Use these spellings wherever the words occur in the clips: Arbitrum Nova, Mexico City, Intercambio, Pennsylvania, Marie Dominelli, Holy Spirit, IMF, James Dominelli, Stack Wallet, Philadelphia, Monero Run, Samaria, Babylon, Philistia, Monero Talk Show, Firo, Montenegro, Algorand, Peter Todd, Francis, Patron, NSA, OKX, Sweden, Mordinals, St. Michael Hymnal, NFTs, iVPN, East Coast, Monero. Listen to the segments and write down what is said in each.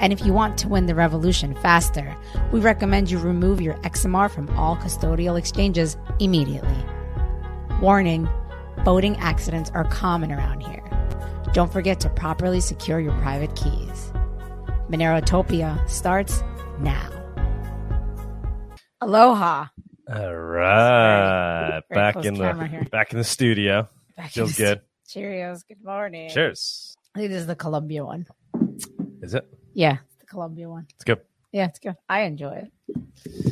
And if you want to win the revolution faster, we recommend you remove your XMR from all custodial exchanges immediately. Warning, boating accidents are common around here. Don't forget to properly secure your private keys. Monerotopia starts now. Aloha. All right. Back in the studio. Feels good. Cheerios. Good morning. Cheers. I think this is the Colombia one. Is it? Yeah, the Colombia one. It's good. Yeah, it's good. I enjoy it.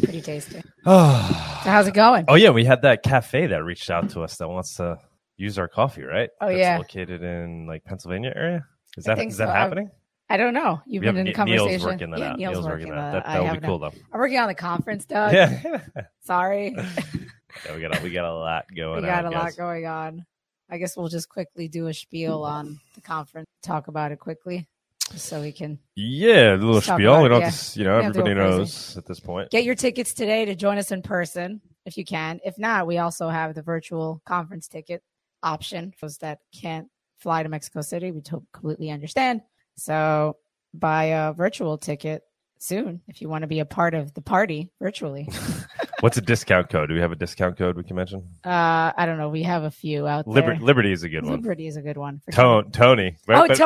Pretty tasty. Oh, so how's it going? Oh yeah, we had that cafe that reached out to us that wants to use our coffee, right? Oh that's yeah, located in like Pennsylvania area. Is that happening? I don't know. You've been in conversation. Neil's working that out. That'll be cool though. I'm working on the conference, Doug. Yeah. Sorry. Yeah, we got a lot going on. I guess we'll just quickly do a spiel on the conference. Talk about it quickly. So we can, yeah, a little spiel. We don't, you know, everybody knows at this point. Get your tickets today to join us in person if you can. If not, we also have the virtual conference ticket option. Those that can't fly to Mexico City, we completely understand. So buy a virtual ticket soon if you want to be a part of the party virtually. What's a discount code? Do we have a discount code we can mention? I don't know. We have a few out there. Liberty is a good one. Tony. Tony is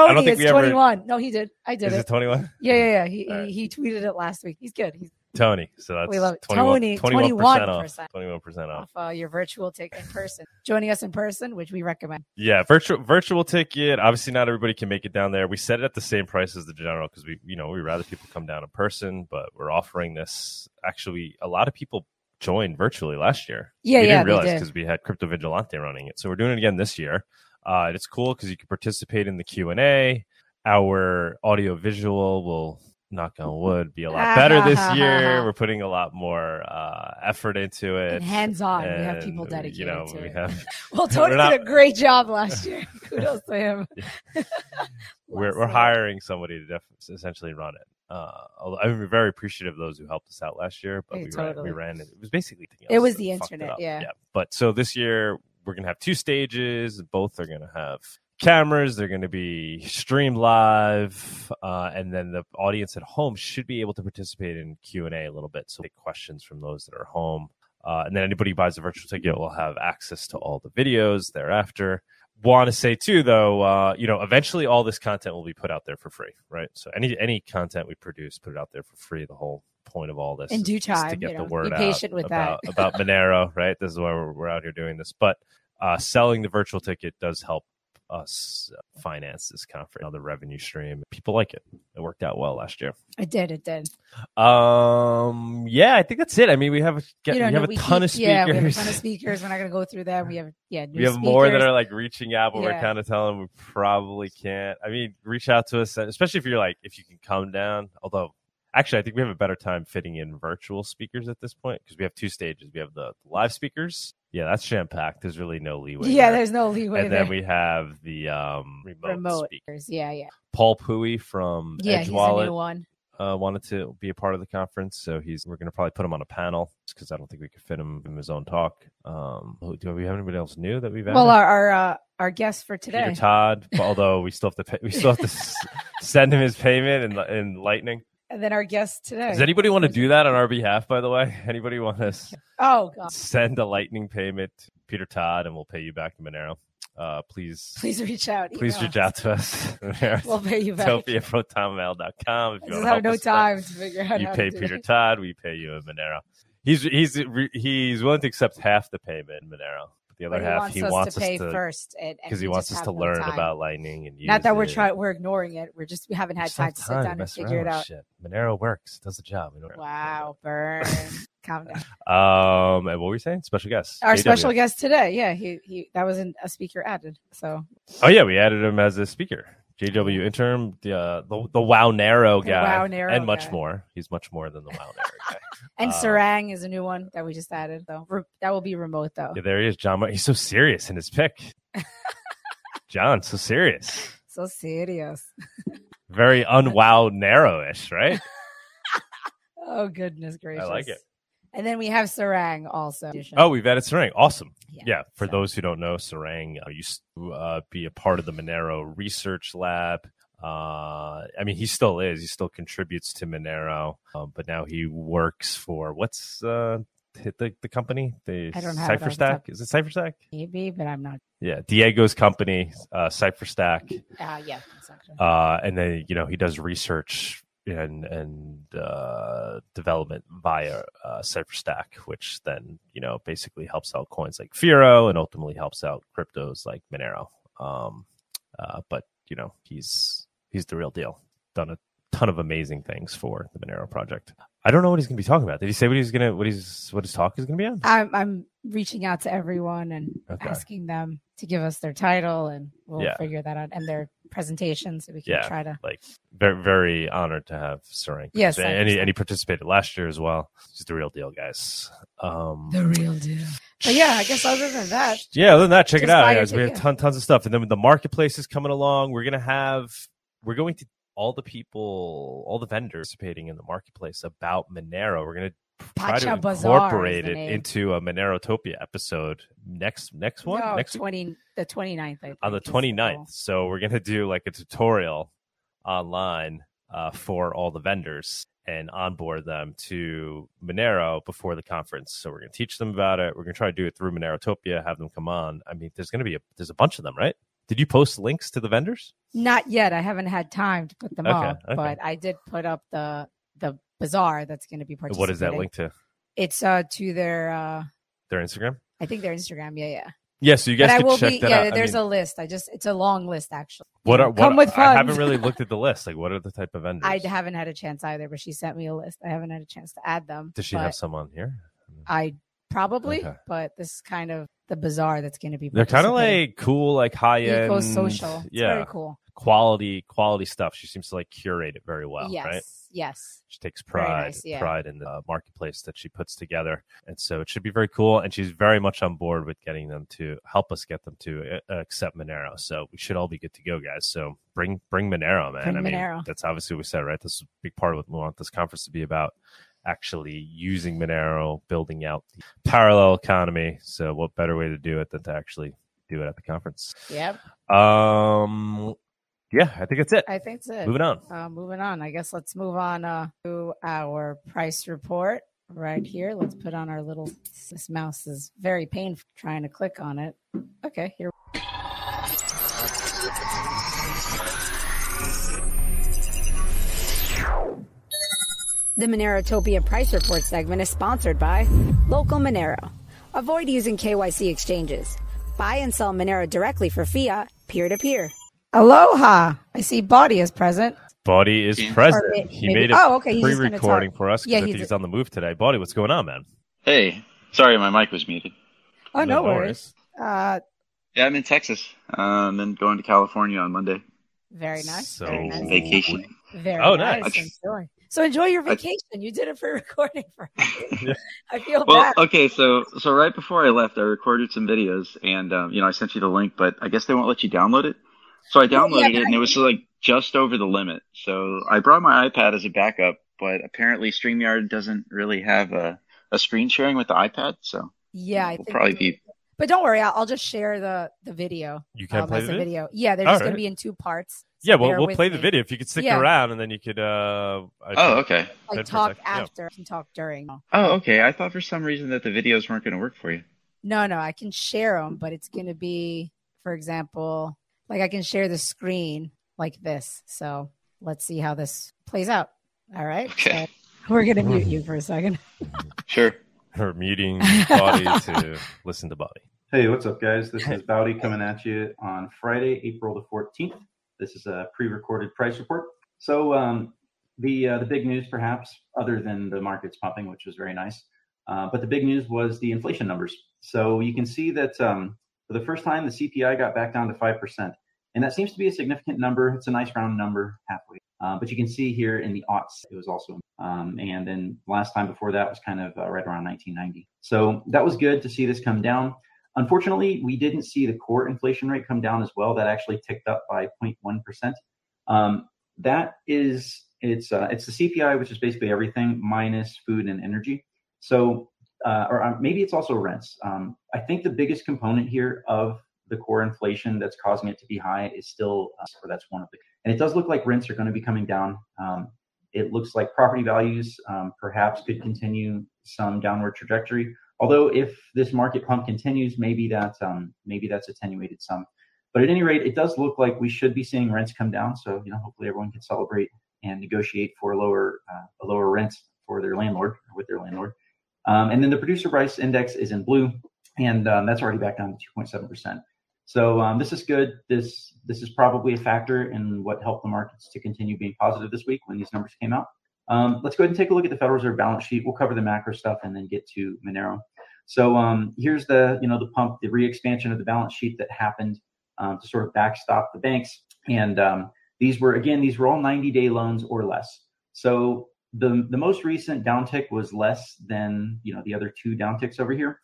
21. No, he did. I did it. Is it 21? Yeah. He tweeted it last week. He's good. Tony. So that's we love it. 21% off. Your virtual ticket in person. Joining us in person, which we recommend. Yeah, virtual ticket. Obviously, not everybody can make it down there. We set it at the same price as the general because we rather people come down in person, but we're offering this. Actually, a lot of people joined virtually last year. We didn't realize because we had Crypto Vigilante running it. So we're doing it again this year. It's cool because you can participate in the Q&A. Our audio visual will, knock on wood, be a lot better this year. We're putting a lot more effort into it. And hands-on. We have people dedicated to it. Well, Tony did a great job last year. Kudos to him. We're hiring somebody to essentially run it. I'm very appreciative of those who helped us out last year, but we ran it. It was basically it was the internet, yeah. But so this year we're gonna have two stages. Both are gonna have cameras. They're gonna be streamed live, and then the audience at home should be able to participate in Q&A a little bit. So take questions from those that are home, and then anybody who buys a virtual ticket will have access to all the videos thereafter. Want to say too though, eventually all this content will be put out there for free, right? So any content we produce, put it out there for free. The whole point of all this in due time, to get the word out about Monero, right? This is why we're out here doing this. But selling the virtual ticket does help us finance this conference, another revenue stream. People like it. It worked out well last year. It did. I think that's it. I mean, we have a ton of speakers. We're not going to go through that. We have more that are like reaching out, but we're kind of telling them we probably can't. I mean, reach out to us, especially if you can come down. Although, actually, I think we have a better time fitting in virtual speakers at this point because we have two stages. We have the live speakers. Yeah, that's jam-packed. There's really no leeway. Yeah, there's no leeway. And then we have the remote speakers. Yeah. Paul Pooey from Edge Wallet. He's a new one. Wanted to be a part of the conference, so we're going to probably put him on a panel because I don't think we could fit him in his own talk. Do we have anybody else new that we've added? Well, our guest for today, Peter Todd. Although we still have to send him his payment in Lightning. And then our guest today. Does anybody want to do that on our behalf, by the way? Anybody want to send a Lightning payment to Peter Todd and we'll pay you back to Monero? Please reach out. Please reach out to us. We'll pay you back. Topia@protonmail.com. If you want to help us, time to figure out. You pay Peter Todd, we pay you in Monero. He's willing to accept half the payment in Monero. The other half, he wants us to pay first because he wants us to learn about Lightning and use it. Not that we're ignoring it. We haven't had time to sit down and figure it out. Monero works. It does the job. Wow, burn. Calm down. And what were we saying? Special guest. Our special guest today. Yeah, he that was a speaker added. So. Oh yeah, we added him as a speaker. JW Interim, the Wownero guy, and much more. He's much more than the Wownero guy. And Sarang is a new one that we just added, though. That will be remote, though. Yeah, there he is, John. He's so serious in his pick. John, so serious. So serious. Very un-Wownero-ish, right? Oh, goodness gracious. I like it. And then we have Sarang also. Oh, we've added Sarang. Awesome. Yeah. For those who don't know, Sarang used to be a part of the Monero Research Lab. I mean, he still is. He still contributes to Monero. But now he works for what's the company? I don't have Cypherstack? Is it Cypherstack? Maybe, but I'm not. Yeah. Diego's company, Cypherstack. Yeah. Exactly. And then, he does research and development via Cypherstack, which then basically helps out coins like Firo and ultimately helps out cryptos like Monero. But he's the real deal. Done a ton of amazing things for the Monero project. I don't know what he's going to be talking about. Did he say what his talk is going to be on? I'm reaching out to everyone and asking them to give us their title, and we'll figure that out, and their presentation, so we can try to. Very, very honored to have Sarang. Yes, and he participated last year as well. He's the real deal, guys. The real deal. But I guess other than that. Yeah, other than that, check it out, guys. We have tons of stuff, and then with the marketplace is coming along. We're going to. All the people, all the vendors participating in the marketplace about Monero. We're going to try to incorporate it into a Monerotopia episode the 29th. I think, on the 29th. Cool. So we're going to do like a tutorial online for all the vendors and onboard them to Monero before the conference. So we're going to teach them about it. We're going to try to do it through Monerotopia, have them come on. I mean, there's a bunch of them, right? Did you post links to the vendors? Not yet. I haven't had time to put them up, but I did put up the bazaar that's going to be participating. What is that link to? It's to their Instagram. I think their Instagram. Yeah. Yeah. So you guys can check that out. Yeah, there's a list. It's a long list actually. I haven't really looked at the list. Like, what are the type of vendors? I haven't had a chance either, but she sent me a list. I haven't had a chance to add them. Does she have some on here? I probably, but this is kind of the bazaar that's going to be. They're kind of like cool, like high end, eco-social. Yeah, very cool. Quality stuff. She seems to like curate it very well. Yes, right? Yes. She takes pride in the marketplace that she puts together, and so it should be very cool. And she's very much on board with getting them to help us get them to accept Monero. So we should all be good to go, guys. So bring Monero, man. Monero. That's obviously what we said, right? This is a big part of what we want this conference to be about. Actually using Monero, building out the parallel economy. So what better way to do it than to actually do it at the conference? Yep. Yeah, I think that's it. Moving on. I guess let's move on to our price report right here. Let's put on our little... This mouse is very painful trying to click on it. Okay, here we go. The Monerotopia Price Report segment is sponsored by Local Monero. Avoid using KYC exchanges. Buy and sell Monero directly for fiat, peer-to-peer. Aloha! I see Bawdy is present. Bawdy is present. He made a pre-recording for us because I think he's on the move today. Bawdy, what's going on, man? Hey. Sorry, my mic was muted. Oh, no worries. Yeah, I'm in Texas. And then going to California on Monday. Very nice. So vacation. Very nice. So enjoy your vacation. You did it for recording for me. I feel bad. Well, okay, so right before I left, I recorded some videos, and I sent you the link, but I guess they won't let you download it. So I downloaded it, and it was like just over the limit. So I brought my iPad as a backup, but apparently StreamYard doesn't really have a screen sharing with the iPad. So I think probably be. But don't worry, I'll just share the video. You can play the video. Yeah, they're just going to be in two parts. So we'll play the video if you could stick around, and then you could. Talk after. I can talk during. Oh, okay. I thought for some reason that the videos weren't going to work for you. No, I can share them, but it's going to be, for example, like I can share the screen like this. So let's see how this plays out. All right. Okay. So we're going to mute you for a second. Sure. Her muting Bawdy to listen to Bawdy. Hey, what's up, guys? This is Bawdy coming at you on Friday, April the 14th. This is a pre-recorded price report. So the big news, perhaps, other than the markets pumping, which was very nice, but the big news was the inflation numbers. So you can see that for the first time, the CPI got back down to 5%. And that seems to be a significant number. It's a nice round number, halfway. But you can see here in the aughts, it was also, and then last time before that was kind of right around 1990. So that was good to see this come down. Unfortunately, we didn't see the core inflation rate come down as well. That actually ticked up by 0.1%. That is, it's the CPI, which is basically everything minus food and energy. So, or maybe it's also rents. I think the biggest component here of the core inflation that's causing it to be high is still, or that's one of the, and it does look like rents are going to be coming down. It looks like property values perhaps could continue some downward trajectory. Although if this market pump continues, maybe that's attenuated some. But at any rate, it does look like we should be seeing rents come down. So, you know, hopefully everyone can celebrate and negotiate for a lower rent for their landlord or with their landlord. And then the producer price index is in blue, and that's already back down to 2.7%. So this is good. This is probably a factor in what helped the markets to continue being positive this week when these numbers came out. Let's go ahead and take a look at the Federal Reserve balance sheet. We'll cover the macro stuff and then get to Monero. So here's the pump, the re-expansion of the balance sheet that happened to sort of backstop the banks. And these were all 90-day loans or less. So the most recent downtick was less than, you know, the other two downticks over here.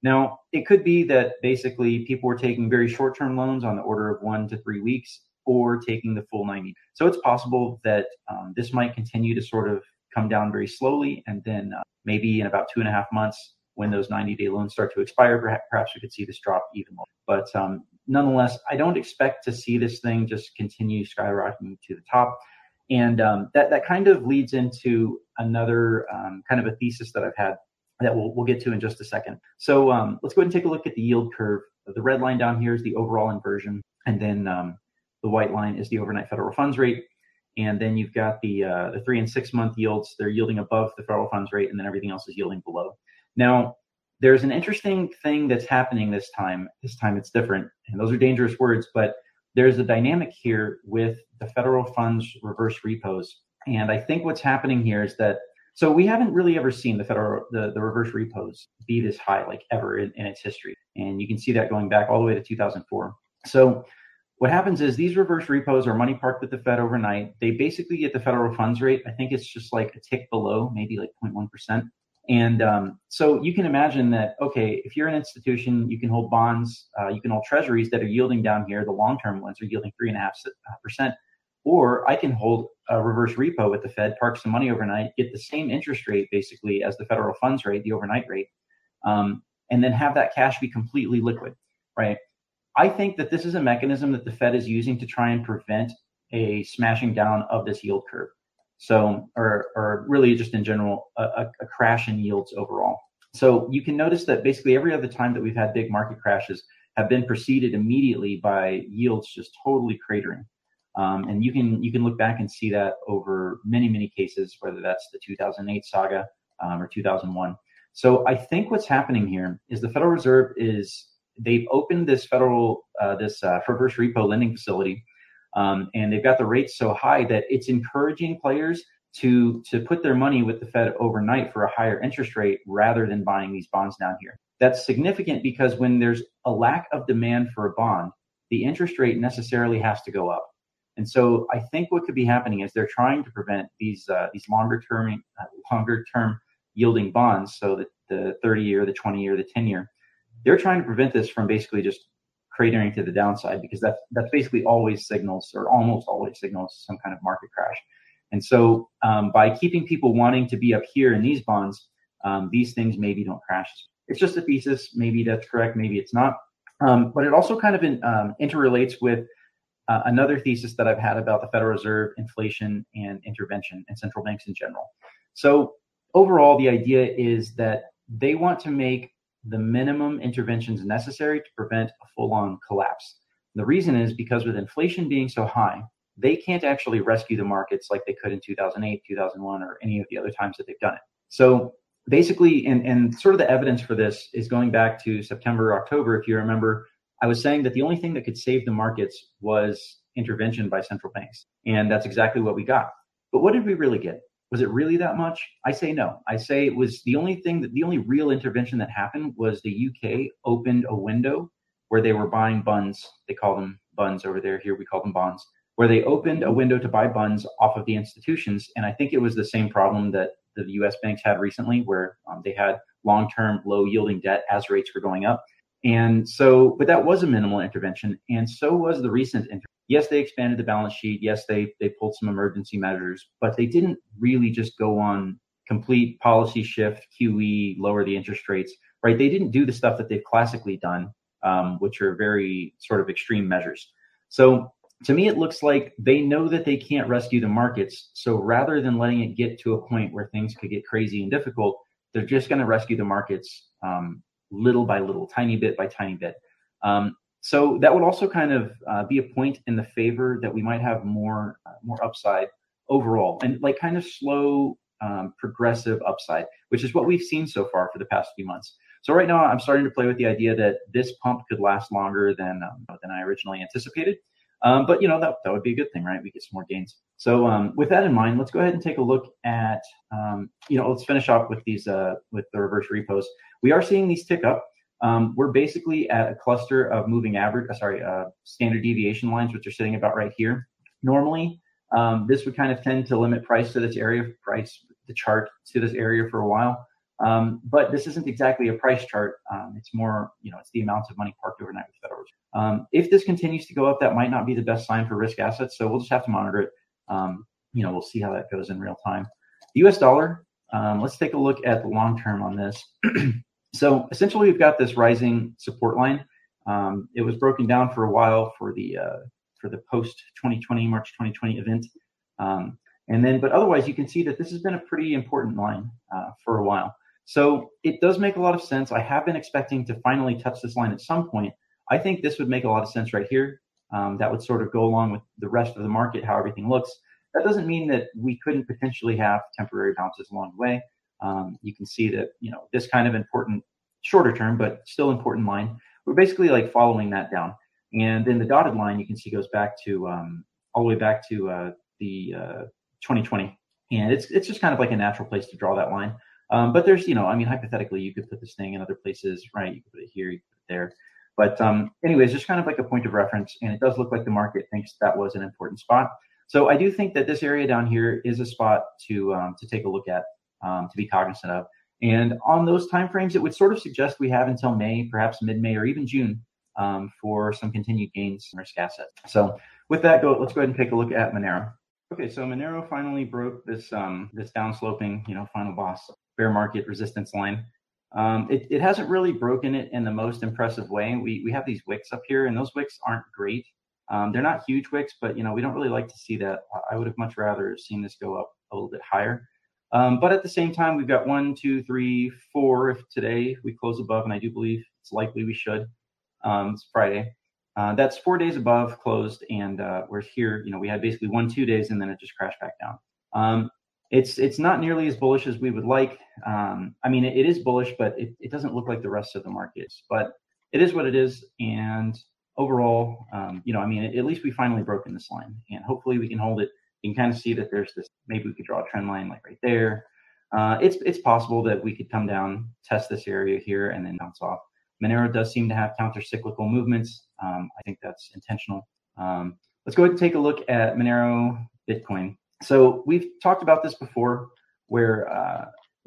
Now, it could be that basically people were taking very short-term loans on the order of 1 to 3 weeks or taking the full 90. So it's possible that this might continue to sort of come down very slowly. And then maybe in about 2.5 months, when those 90-day loans start to expire, perhaps we could see this drop even more. But nonetheless, I don't expect to see this thing just continue skyrocketing to the top. And that kind of leads into another kind of a thesis that I've had that we'll get to in just a second. So let's go ahead and take a look at the yield curve. The red line down here is the overall inversion. And then the white line is the overnight federal funds rate. And then you've got the 3 and 6 month yields. They're yielding above the federal funds rate, and then everything else is yielding below. Now, there's an interesting thing that's happening this time. This time it's different. And those are dangerous words, but there's a dynamic here with the federal funds reverse repos. And I think what's happening here is that, so we haven't really ever seen the reverse repos be this high, like ever in its history. And you can see that going back all the way to 2004. So what happens is these reverse repos are money parked with the Fed overnight. They basically get the federal funds rate. I think it's just like a tick below, maybe like 0.1%. And so you can imagine that, okay, if you're an institution, you can hold bonds, you can hold treasuries that are yielding down here. The long-term ones are yielding 3.5%. Or I can hold a reverse repo with the Fed, park some money overnight, get the same interest rate basically as the federal funds rate, the overnight rate, and then have that cash be completely liquid, right? I think that this is a mechanism that the Fed is using to try and prevent a smashing down of this yield curve. So, or really just in general, a crash in yields overall. So you can notice that basically every other time that we've had big market crashes have been preceded immediately by yields just totally cratering. And you can look back and see that over many, many cases, whether that's the 2008 saga or 2001. So I think what's happening here is the Federal Reserve they've opened this reverse repo lending facility, and they've got the rates so high that it's encouraging players to put their money with the Fed overnight for a higher interest rate rather than buying these bonds down here. That's significant because when there's a lack of demand for a bond, the interest rate necessarily has to go up. And so I think what could be happening is they're trying to prevent these longer term yielding bonds, so that the 30-year, the 20-year, the 10-year, they're trying to prevent this from basically just cratering to the downside, because that's basically always signals, or almost always signals, some kind of market crash. And so by keeping people wanting to be up here in these bonds, these things maybe don't crash. It's just a thesis. Maybe that's correct. Maybe it's not. But it also kind of interrelates with another thesis that I've had about the Federal Reserve, inflation, and intervention, and central banks in general. So overall, the idea is that they want to make the minimum interventions necessary to prevent a full-on collapse. The reason is because with inflation being so high, they can't actually rescue the markets like they could in 2008, 2001, or any of the other times that they've done it. So basically, and sort of the evidence for this is going back to September, October, if you remember, I was saying that the only thing that could save the markets was intervention by central banks. And that's exactly what we got. But what did we really get? Was it really that much? I say no. I say it was the only real intervention that happened was the UK opened a window where they were buying bunds. They call them buns over there. Here we call them bonds, where they opened a window to buy buns off of the institutions. And I think it was the same problem that the U.S. banks had recently, where they had long-term low-yielding debt as rates were going up. And so, but that was a minimal intervention. And so was the recent intervention. Yes, they expanded the balance sheet. Yes, they pulled some emergency measures, but they didn't really just go on complete policy shift, QE, lower the interest rates, right? They didn't do the stuff that they've classically done, which are very sort of extreme measures. So to me, it looks like they know that they can't rescue the markets. So rather than letting it get to a point where things could get crazy and difficult, they're just going to rescue the markets little by little, tiny bit by tiny bit. So that would also kind of be a point in the favor that we might have more upside overall, and like kind of slow, progressive upside, which is what we've seen so far for the past few months. So right now, I'm starting to play with the idea that this pump could last longer than I originally anticipated. But, you know, that would be a good thing, right? We get some more gains. So with that in mind, let's go ahead and take a look at, let's finish off with these, with the reverse repos. We are seeing these tick up. We're basically at a cluster of moving average, standard deviation lines, which are sitting about right here. Normally, this would kind of tend to limit price to this area, price the chart to this area for a while. But this isn't exactly a price chart. It's more, it's the amounts of money parked overnight with Federal Reserve. If this continues to go up, that might not be the best sign for risk assets. So we'll just have to monitor it. We'll see how that goes in real time. The US dollar, let's take a look at the long term on this. So essentially, we've got this rising support line. It was broken down for a while for the post-2020, March 2020 event. But otherwise, you can see that this has been a pretty important line for a while. So it does make a lot of sense. I have been expecting to finally touch this line at some point. I think this would make a lot of sense right here. That would sort of go along with the rest of the market, how everything looks. That doesn't mean that we couldn't potentially have temporary bounces along the way. You can see that, this kind of important shorter term, but still important line, we're basically like following that down. And then the dotted line you can see goes back to all the way back to the 2020. And it's just kind of like a natural place to draw that line. But there's, hypothetically, you could put this thing in other places, right? You could put it here, you could put it there. But anyways, just kind of like a point of reference. And it does look like the market thinks that was an important spot. So I do think that this area down here is a spot to take a look at, to be cognizant of. And on those timeframes, it would sort of suggest we have until May, perhaps mid-May or even June, for some continued gains in risk assets. So with that, let's go ahead and take a look at Monero. Okay, so Monero finally broke this this downsloping, final boss bear market resistance line. It hasn't really broken it in the most impressive way. We have these wicks up here, and those wicks aren't great. They're not huge wicks, but we don't really like to see that. I would have much rather seen this go up a little bit higher. But at the same time, we've got 1, 2, 3, 4. If today we close above, and I do believe it's likely we should. It's Friday. That's 4 days above closed, and we're here. We had basically 1, 2 days, and then it just crashed back down. It's not nearly as bullish as we would like. It is bullish, but it doesn't look like the rest of the markets. But it is what it is, and overall, at least we finally broken this line, and hopefully we can hold it. You can kind of see that there's this. Maybe we could draw a trend line like right there. It's possible that we could come down, test this area here, and then bounce off. Monero does seem to have counter-cyclical movements. I think that's intentional. Let's go ahead and take a look at Monero Bitcoin. So we've talked about this before, where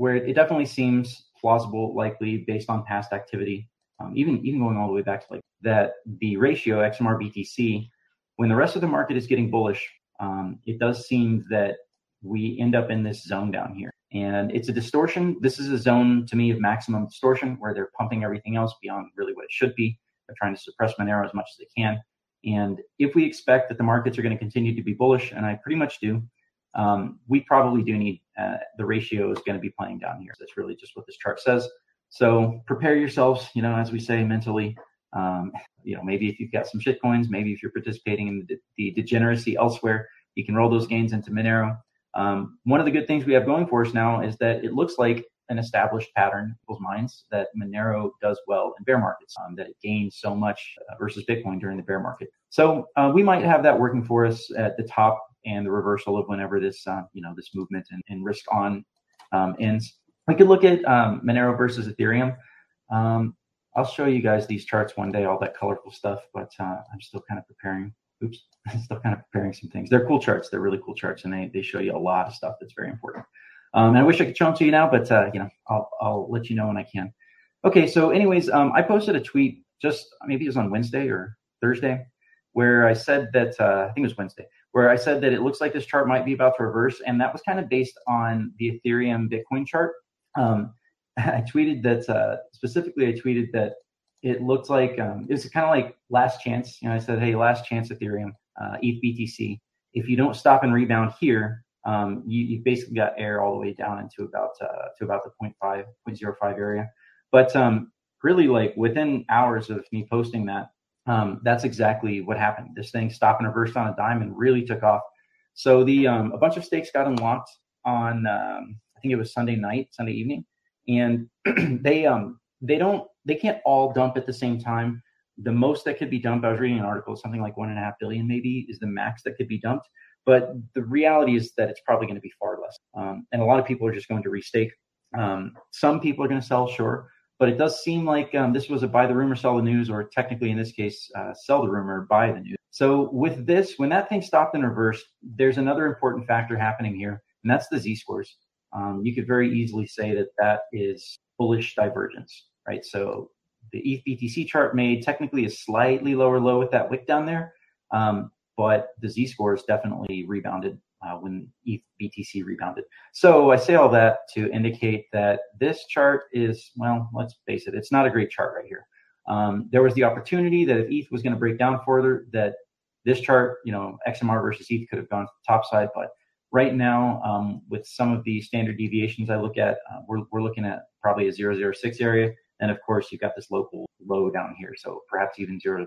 it definitely seems plausible, likely based on past activity, even going all the way back to like that the ratio XMR BTC, when the rest of the market is getting bullish, it does seem that we end up in this zone down here. And it's a distortion. This is a zone, to me, of maximum distortion where they're pumping everything else beyond really what it should be. They're trying to suppress Monero as much as they can. And if we expect that the markets are going to continue to be bullish, and I pretty much do, we probably do need the ratio is going to be playing down here. That's really just what this chart says. So prepare yourselves, as we say, mentally. Maybe if you've got some shitcoins, maybe if you're participating in the degeneracy elsewhere, you can roll those gains into Monero. One of the good things we have going for us now is that it looks like an established pattern in people's minds that Monero does well in bear markets, that it gains so much versus Bitcoin during the bear market. So we might have that working for us at the top and the reversal of whenever this, this movement and risk on ends. We could look at Monero versus Ethereum. I'll show you guys these charts one day, all that colorful stuff, but I'm still kind of preparing. Oops, I'm still kind of preparing some things. They're cool charts. They're really cool charts, and they show you a lot of stuff that's very important. And I wish I could show them to you now, but you know, I'll let you know when I can. Okay, so anyways, I posted a tweet just maybe it was on Wednesday or Thursday, where I said that I think it was Wednesday, where I said that it looks like this chart might be about to reverse, and that was kind of based on the Ethereum Bitcoin chart. I tweeted that specifically. I tweeted that it looked like it was kind of like last chance. You know, I said, "Hey, last chance Ethereum, ETH BTC. If you don't stop and rebound here, you've basically got air all the way down into about the 0.5, 0.05 area." But really, like within hours of me posting that, that's exactly what happened. This thing stopped and reversed on a dime and really took off. So the a bunch of stakes got unlocked on I think it was Sunday night, Sunday evening. And they can't all dump at the same time. The most that could be dumped, I was reading an article, something like 1.5 billion maybe is the max that could be dumped. But the reality is that it's probably going to be far less. And a lot of people are just going to restake. Some people are going to sell, sure. But it does seem like this was a buy the rumor, sell the news, or technically in this case, sell the rumor, buy the news. So with this, when that thing stopped and reversed, there's another important factor happening here, and that's the Z-scores. You could very easily say that that is bullish divergence, right? So the ETH BTC chart made technically a slightly lower low with that wick down there, but the Z-scores definitely rebounded when ETH BTC rebounded. So I say all that to indicate that this chart is, well, let's face it, it's not a great chart right here. There was the opportunity that if ETH was going to break down further, that this chart, you know, XMR versus ETH could have gone to the top side, but right now, with some of the standard deviations I look at, we're looking at probably a 0.06 area. And of course, you've got this local low down here. So perhaps even 0.05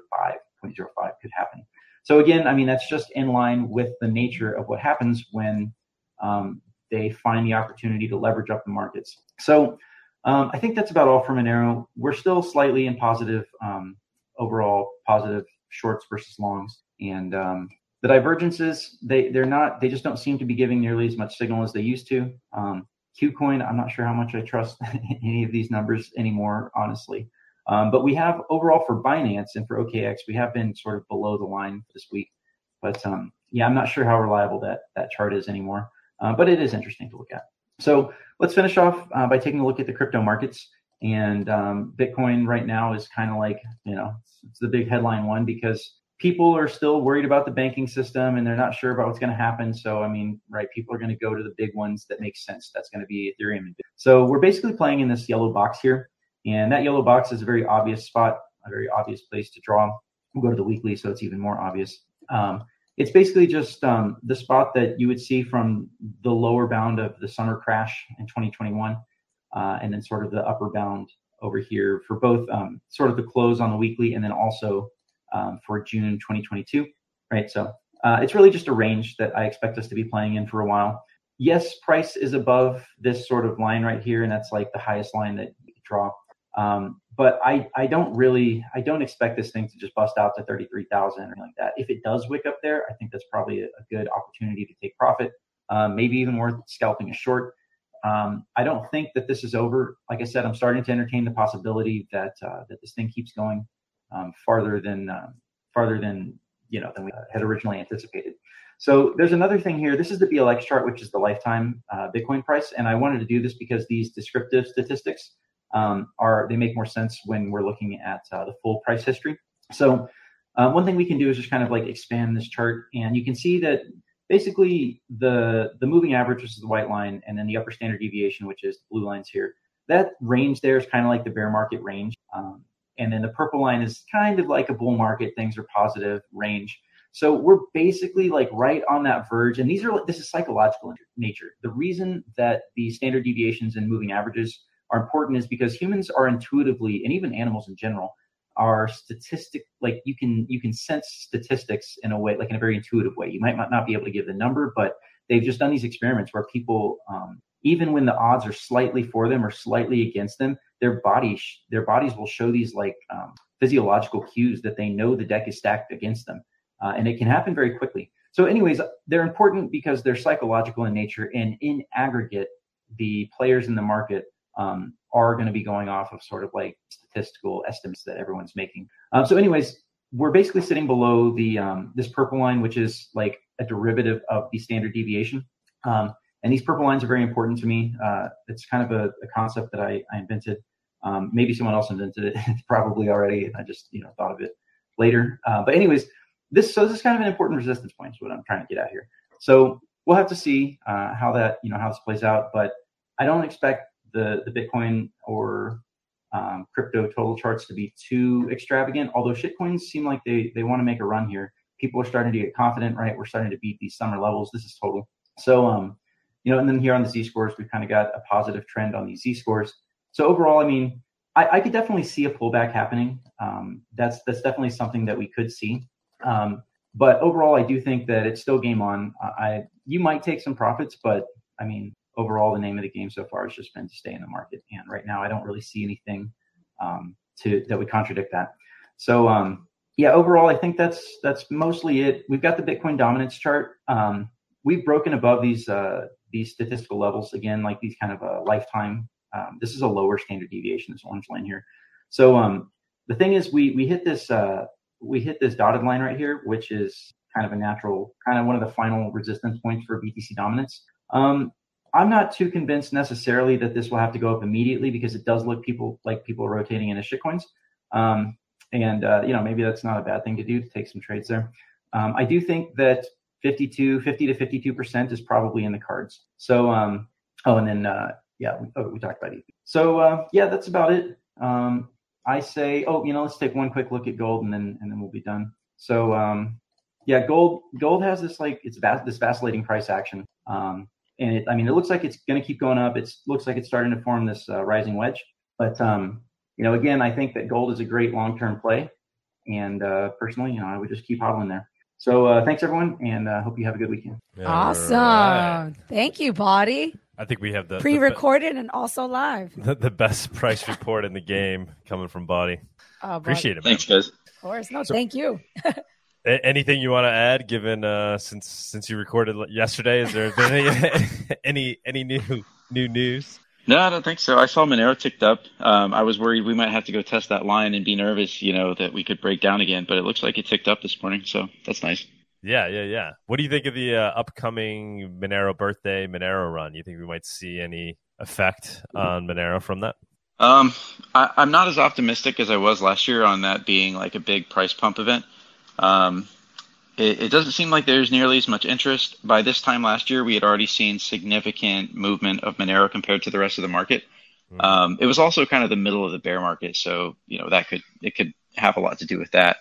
could happen. So again, I mean, that's just in line with the nature of what happens when they find the opportunity to leverage up the markets. So I think that's about all for Monero. We're still slightly in positive, overall positive shorts versus longs. And the divergences, they just don't seem to be giving nearly as much signal as they used to. Qcoin, I'm not sure how much I trust any of these numbers anymore, honestly. But we have overall for Binance and for OKX, we have been sort of below the line this week. But yeah, I'm not sure how reliable that chart is anymore. But it is interesting to look at. So let's finish off by taking a look at the crypto markets. And Bitcoin right now is kind of like, you know, it's the big headline one because people are still worried about the banking system and they're not sure about what's going to happen. So, I mean, right, people are going to go to the big ones that make sense. That's going to be Ethereum. So we're basically playing in this yellow box here. And that yellow box is a very obvious spot, a very obvious place to draw. We'll go to the weekly, so it's even more obvious. It's basically just the spot that you would see from the lower bound of the summer crash in 2021 and then sort of the upper bound over here for both sort of the close on the weekly and then also for June 2022, right? So it's really just a range that I expect us to be playing in for a while. Yes, price is above this sort of line right here, and that's like the highest line that you could draw. But I don't expect this thing to just bust out to 33,000 or like that. If it does wick up there, I think that's probably a good opportunity to take profit, maybe even worth scalping a short. I don't think that this is over. Like I said, I'm starting to entertain the possibility that that this thing keeps going farther than we had originally anticipated. So there's another thing here. This is the BLX chart, which is the lifetime Bitcoin price. And I wanted to do this because these descriptive statistics they make more sense when we're looking at the full price history. So one thing we can do is just kind of like expand this chart. And you can see that basically the moving average, which is the white line, and then the upper standard deviation, which is the blue lines here. That range there is kind of like the bear market range. And then the purple line is kind of like a bull market. Things are positive range. So we're basically like right on that verge. And this is psychological in nature. The reason that the standard deviations and moving averages are important is because humans are intuitively, and even animals in general, are statistic. Like you can sense statistics in a way, like in a very intuitive way. You might not be able to give the number, but they've just done these experiments where people, even when the odds are slightly for them or slightly against them, their bodies will show these like physiological cues that they know the deck is stacked against them. And it can happen very quickly. So anyways, they're important because they're psychological in nature. And in aggregate, the players in the market are going to be going off of sort of like statistical estimates that everyone's making. So anyways, we're basically sitting below the this purple line, which is like a derivative of the standard deviation. And these purple lines are very important to me. It's kind of a concept that I invented. Maybe someone else invented it probably already. I just, thought of it later. But anyways, this is kind of an important resistance point is what I'm trying to get at here. So we'll have to see how that, how this plays out. But I don't expect the Bitcoin or crypto total charts to be too extravagant, although shitcoins seem like they want to make a run here. People are starting to get confident, right? We're starting to beat these summer levels. This is total. So, and then here on the Z-scores, we've kind of got a positive trend on these Z-scores. So overall, I mean, I could definitely see a pullback happening. That's definitely something that we could see. But overall, I do think that it's still game on. You might take some profits, but I mean, overall, the name of the game so far has just been to stay in the market. And right now, I don't really see anything that would contradict that. So yeah, overall, I think that's mostly it. We've got the Bitcoin dominance chart. We've broken above these statistical levels again, like these kind of a lifetime. This is a lower standard deviation, this orange line here. So the thing is, we hit this. We hit this dotted line right here, which is kind of a natural, kind of one of the final resistance points for BTC dominance. I'm not too convinced necessarily that this will have to go up immediately because it does look people are rotating into shitcoins. Maybe that's not a bad thing to do, to take some trades there. I do think that 50 to 52% is probably in the cards. So, we talked about it. So, that's about it. I say, let's take one quick look at gold and then we'll be done. So, gold has this, this vacillating price action. It looks like it's going to keep going up. It looks like it's starting to form this rising wedge. But, again, I think that gold is a great long-term play. And personally, I would just keep hodling there. So thanks, everyone. And I hope you have a good weekend. Awesome. Right. Thank you, Bawdy. I think we have the pre-recorded and also live. The best price report in the game coming from Bawdy. Appreciate it. Man. Thanks, guys. Of course. No, so, thank you. Anything you want to add, given since you recorded yesterday? Has there been any new news? No, I don't think so. I saw Monero ticked up. I was worried we might have to go test that line and be nervous, that we could break down again. But it looks like it ticked up this morning, so that's nice. Yeah. What do you think of the upcoming Monero Birthday, Monero Run? You think we might see any effect on Monero from that? I'm not as optimistic as I was last year on that being like a big price pump event. It doesn't seem like there's nearly as much interest. By this time last year, we had already seen significant movement of Monero compared to the rest of the market. Mm-hmm. It was also kind of the middle of the bear market, so it could have a lot to do with that.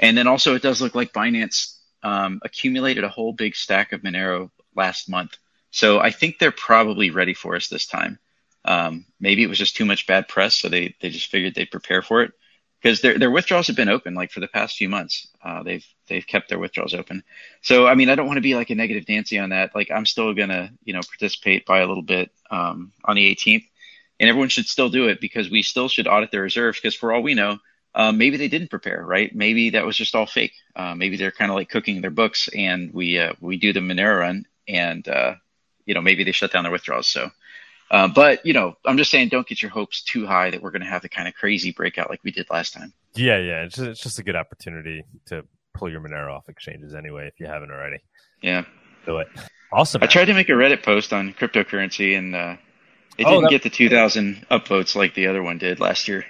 And then also, it does look like Binance accumulated a whole big stack of Monero last month. So I think they're probably ready for us this time. Maybe it was just too much bad press, so they just figured they'd prepare for it. Because their withdrawals have been open, for the past few months. They've kept their withdrawals open. So, I don't want to be like a negative Nancy on that. I'm still going to, participate by a little bit on the 18th. And everyone should still do it because we still should audit their reserves. Because for all we know, maybe they didn't prepare, right? Maybe that was just all fake. Maybe they're kind of cooking their books, and we do the Monero Run, and maybe they shut down their withdrawals. So, but I'm just saying, don't get your hopes too high that we're going to have the kind of crazy breakout like we did last time. Yeah, it's just a good opportunity to pull your Monero off exchanges anyway if you haven't already. Yeah, do it. Awesome. I tried to make a Reddit post on cryptocurrency and. It didn't get the 2,000 upvotes like the other one did last year.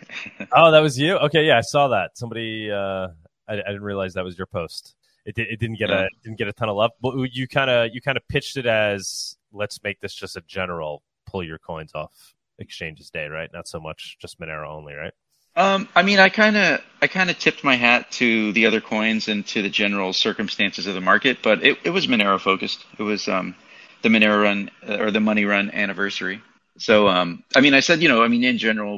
Oh, that was you? Okay, yeah, I saw that. Somebody, I didn't realize that was your post. It didn't get a ton of love. But you kind of pitched it as, let's make this just a general pull your coins off exchanges day, right? Not so much just Monero only, right? I kind of tipped my hat to the other coins and to the general circumstances of the market, but it was Monero focused. It was the Monero Run or the Money Run anniversary. So, I said, in general,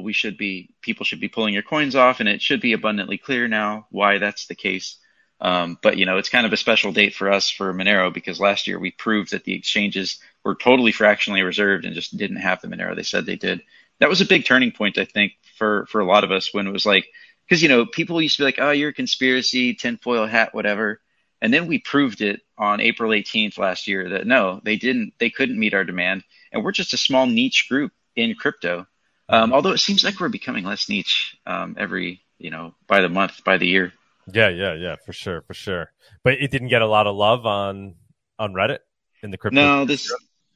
people should be pulling your coins off, and it should be abundantly clear now why that's the case. But it's kind of a special date for us for Monero because last year we proved that the exchanges were totally fractionally reserved and just didn't have the Monero they said they did. That was a big turning point, I think, for a lot of us when it was because, people used to be like, oh, you're a conspiracy, tinfoil hat, whatever. And then we proved it on April 18th last year that no, they couldn't meet our demand. And we're just a small niche group in crypto. Although it seems like we're becoming less niche every, by the month, by the year. Yeah, for sure, for sure. But it didn't get a lot of love on Reddit in the crypto. No,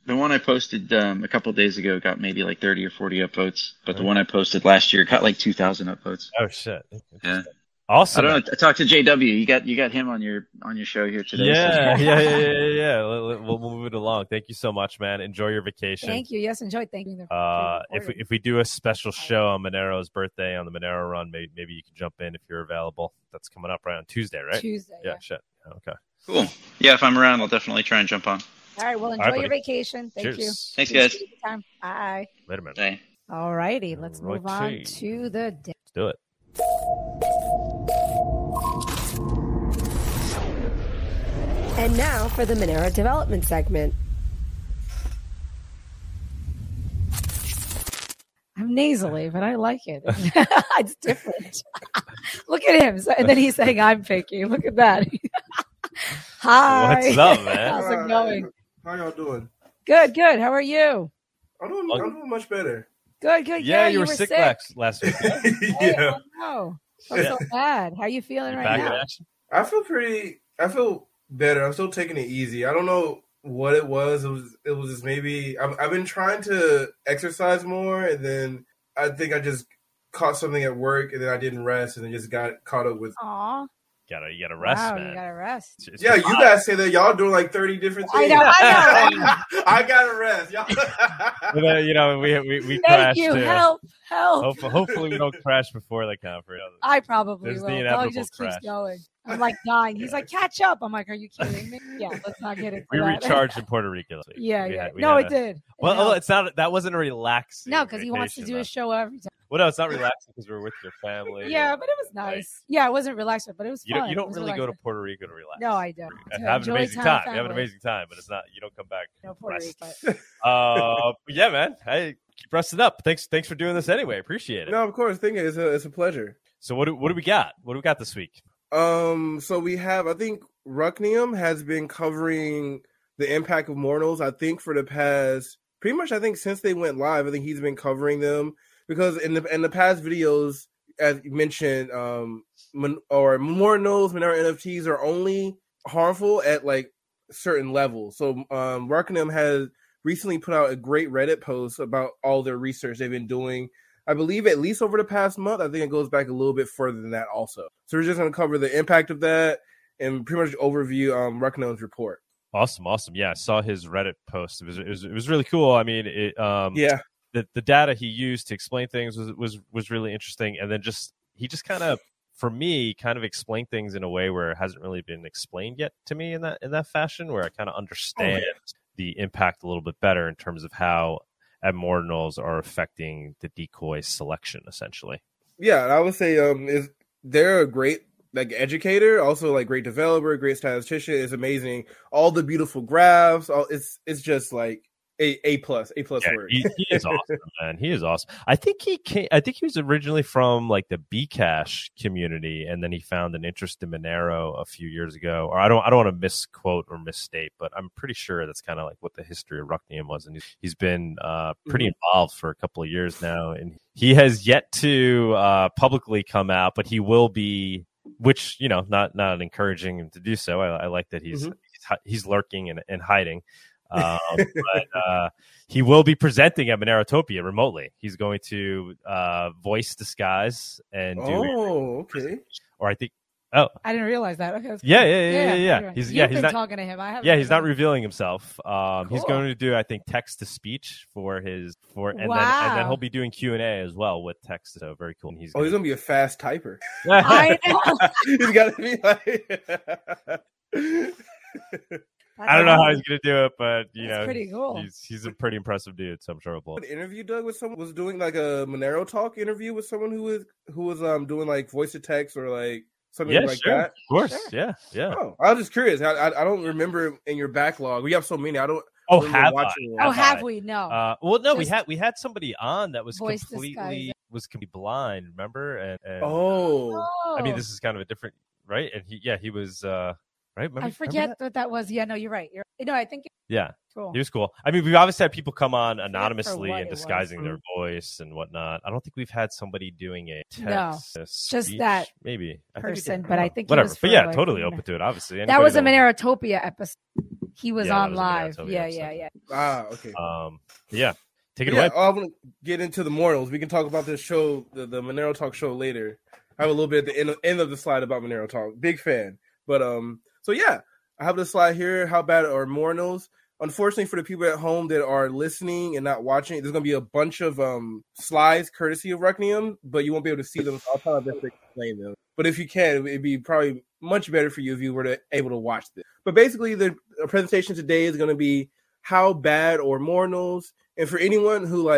the one I posted a couple of days ago got maybe like 30 or 40 upvotes, but the one I posted last year got like 2,000 upvotes. Oh shit! Yeah, awesome. I don't know. I talked to JW. You got him on your show here today. Yeah, so. Yeah. We'll move it along. Thank you so much, man. Enjoy your vacation. Thank you. Yes, enjoy. Thank you. If we do a special show on Monero's birthday on the Monero Run, maybe you can jump in if you're available. That's coming up right on Tuesday, right? Tuesday. Yeah. Shit. Okay. Cool. Yeah, if I'm around, I'll definitely try and jump on. All right. Well, enjoy your vacation. Thank you. Thanks, guys. Bye. Later, man. Bye. All righty. Let's move on to the day. Let's do it. And now for the Monero development segment. I'm nasally, but I like it. It's different. Look at him. So, and then he's saying, I'm picky. Look at that. Hi. What's up, man? How's it going? How y'all doing? Good. How are you? I'm doing much better. Good. Yeah, you were sick last week. Yeah. Oh, I'm so bad. How are you feeling right now? I feel better. I'm still taking it easy. I don't know what it was. It was just maybe I've been trying to exercise more, and then I think I just caught something at work, and then I didn't rest, and then just got caught up with. Aw. You gotta rest, man. You gotta rest. It's you guys say that y'all doing like 30 different things. I know. I gotta rest. Y'all. we crashed. Thank you. Too. Help. Hopefully, we don't crash before the conference. I probably will. He just keeps going. I'm like dying. He's like, catch up. I'm like, are you kidding me? Yeah, let's not get it. We recharged in Puerto Rico last week. Yeah. It did. Well, it's not. That wasn't a relaxing. No, because he wants to do a show every time. Well, no, it's not relaxing because we were with your family. Yeah, but it was nice. Like, it wasn't relaxing, but it was fun. You don't really go to Puerto Rico to relax. No, I don't. Have an amazing time. You have an amazing time, but it's not. You don't come back. No Puerto Rico. Yeah, man. I keep resting up. Thanks for doing this anyway. Appreciate it. No, of course. It's a pleasure. So what do we got? What do we got this week? So we have. I think Rucknium has been covering the impact of Monerotopia. I think for the past, pretty much. I think since they went live, I think he's been covering them. Because in the past videos, as you mentioned, Monero NFTs are only harmful at like certain levels. So Rucknium has recently put out a great Reddit post about all their research they've been doing. I believe at least over the past month. I think it goes back a little bit further than that also. So we're just going to cover the impact of that and pretty much overview Rucknium's report. Awesome. Yeah, I saw his Reddit post. It was really cool. I mean, The data he used to explain things was really interesting, and then he just kind of, for me, kind of explained things in a way where it hasn't really been explained yet to me in that fashion, where I kind of understand the impact a little bit better in terms of how abnormals are affecting the decoy selection, essentially. Yeah, I would say they're a great like educator, also like great developer, great statistician. It's amazing, all the beautiful graphs. It's just like. A plus yeah, word. He is awesome, man. He is awesome. I think he was originally from like the Bcash community, and then he found an interest in Monero a few years ago. Or I don't want to misquote or misstate, but I'm pretty sure that's kind of like what the history of Rucknium was. And he's been pretty involved for a couple of years now, and he has yet to publicly come out, but he will be, which not encouraging him to do so. I like that he's lurking and hiding. But he will be presenting at Monerotopia remotely. He's going to voice disguise and do. Oh, okay. Or I think. Oh, I didn't realize that. Okay. Yeah. He's not talking to him. He's not revealing himself. Cool. He's going to do, I think, text to speech for his and then he'll be doing Q&A as well with text. So very cool. And he's going to be a fast typer. I know. He's got to be like. I don't know how he's going to do it, but, that's pretty cool. He's a pretty impressive dude, so I'm sure we'll pull. An interview, Doug, with someone was doing like a Monero Talk interview with someone who was doing like voice to text or like something like that. Of course. Sure. Yeah. Oh, I was just curious. I don't remember in your backlog. We have so many. I don't. Oh, have I? Oh, have we? No. Well, no, we had somebody on that was completely blind, remember? And I mean, this is kind of a different, right? And he was right? I forget what that was. Yeah, no, you're right. I think. Yeah, cool. It was cool. I mean, we've obviously had people come on anonymously and disguising their voice and whatnot. I don't think we've had somebody doing a text, just that maybe person, but I think whatever. But yeah, totally open to it. Obviously, that was a Monerotopia episode. He was on live. Yeah. Ah, okay. Yeah. Take it away. I want to get into the morals. We can talk about this show, the Monero Talk show later. I have a little bit at the end of the slide about Monero Talk. Big fan. But so yeah, I have this slide here. How bad are morals? Unfortunately, for the people at home that are listening and not watching, there's going to be a bunch of slides courtesy of Rucknium, but you won't be able to see them. So I'll try my best to explain them. But if you can, it'd be probably much better for you if you were able to watch this. But basically, the presentation today is going to be how bad are morals. And for anyone who,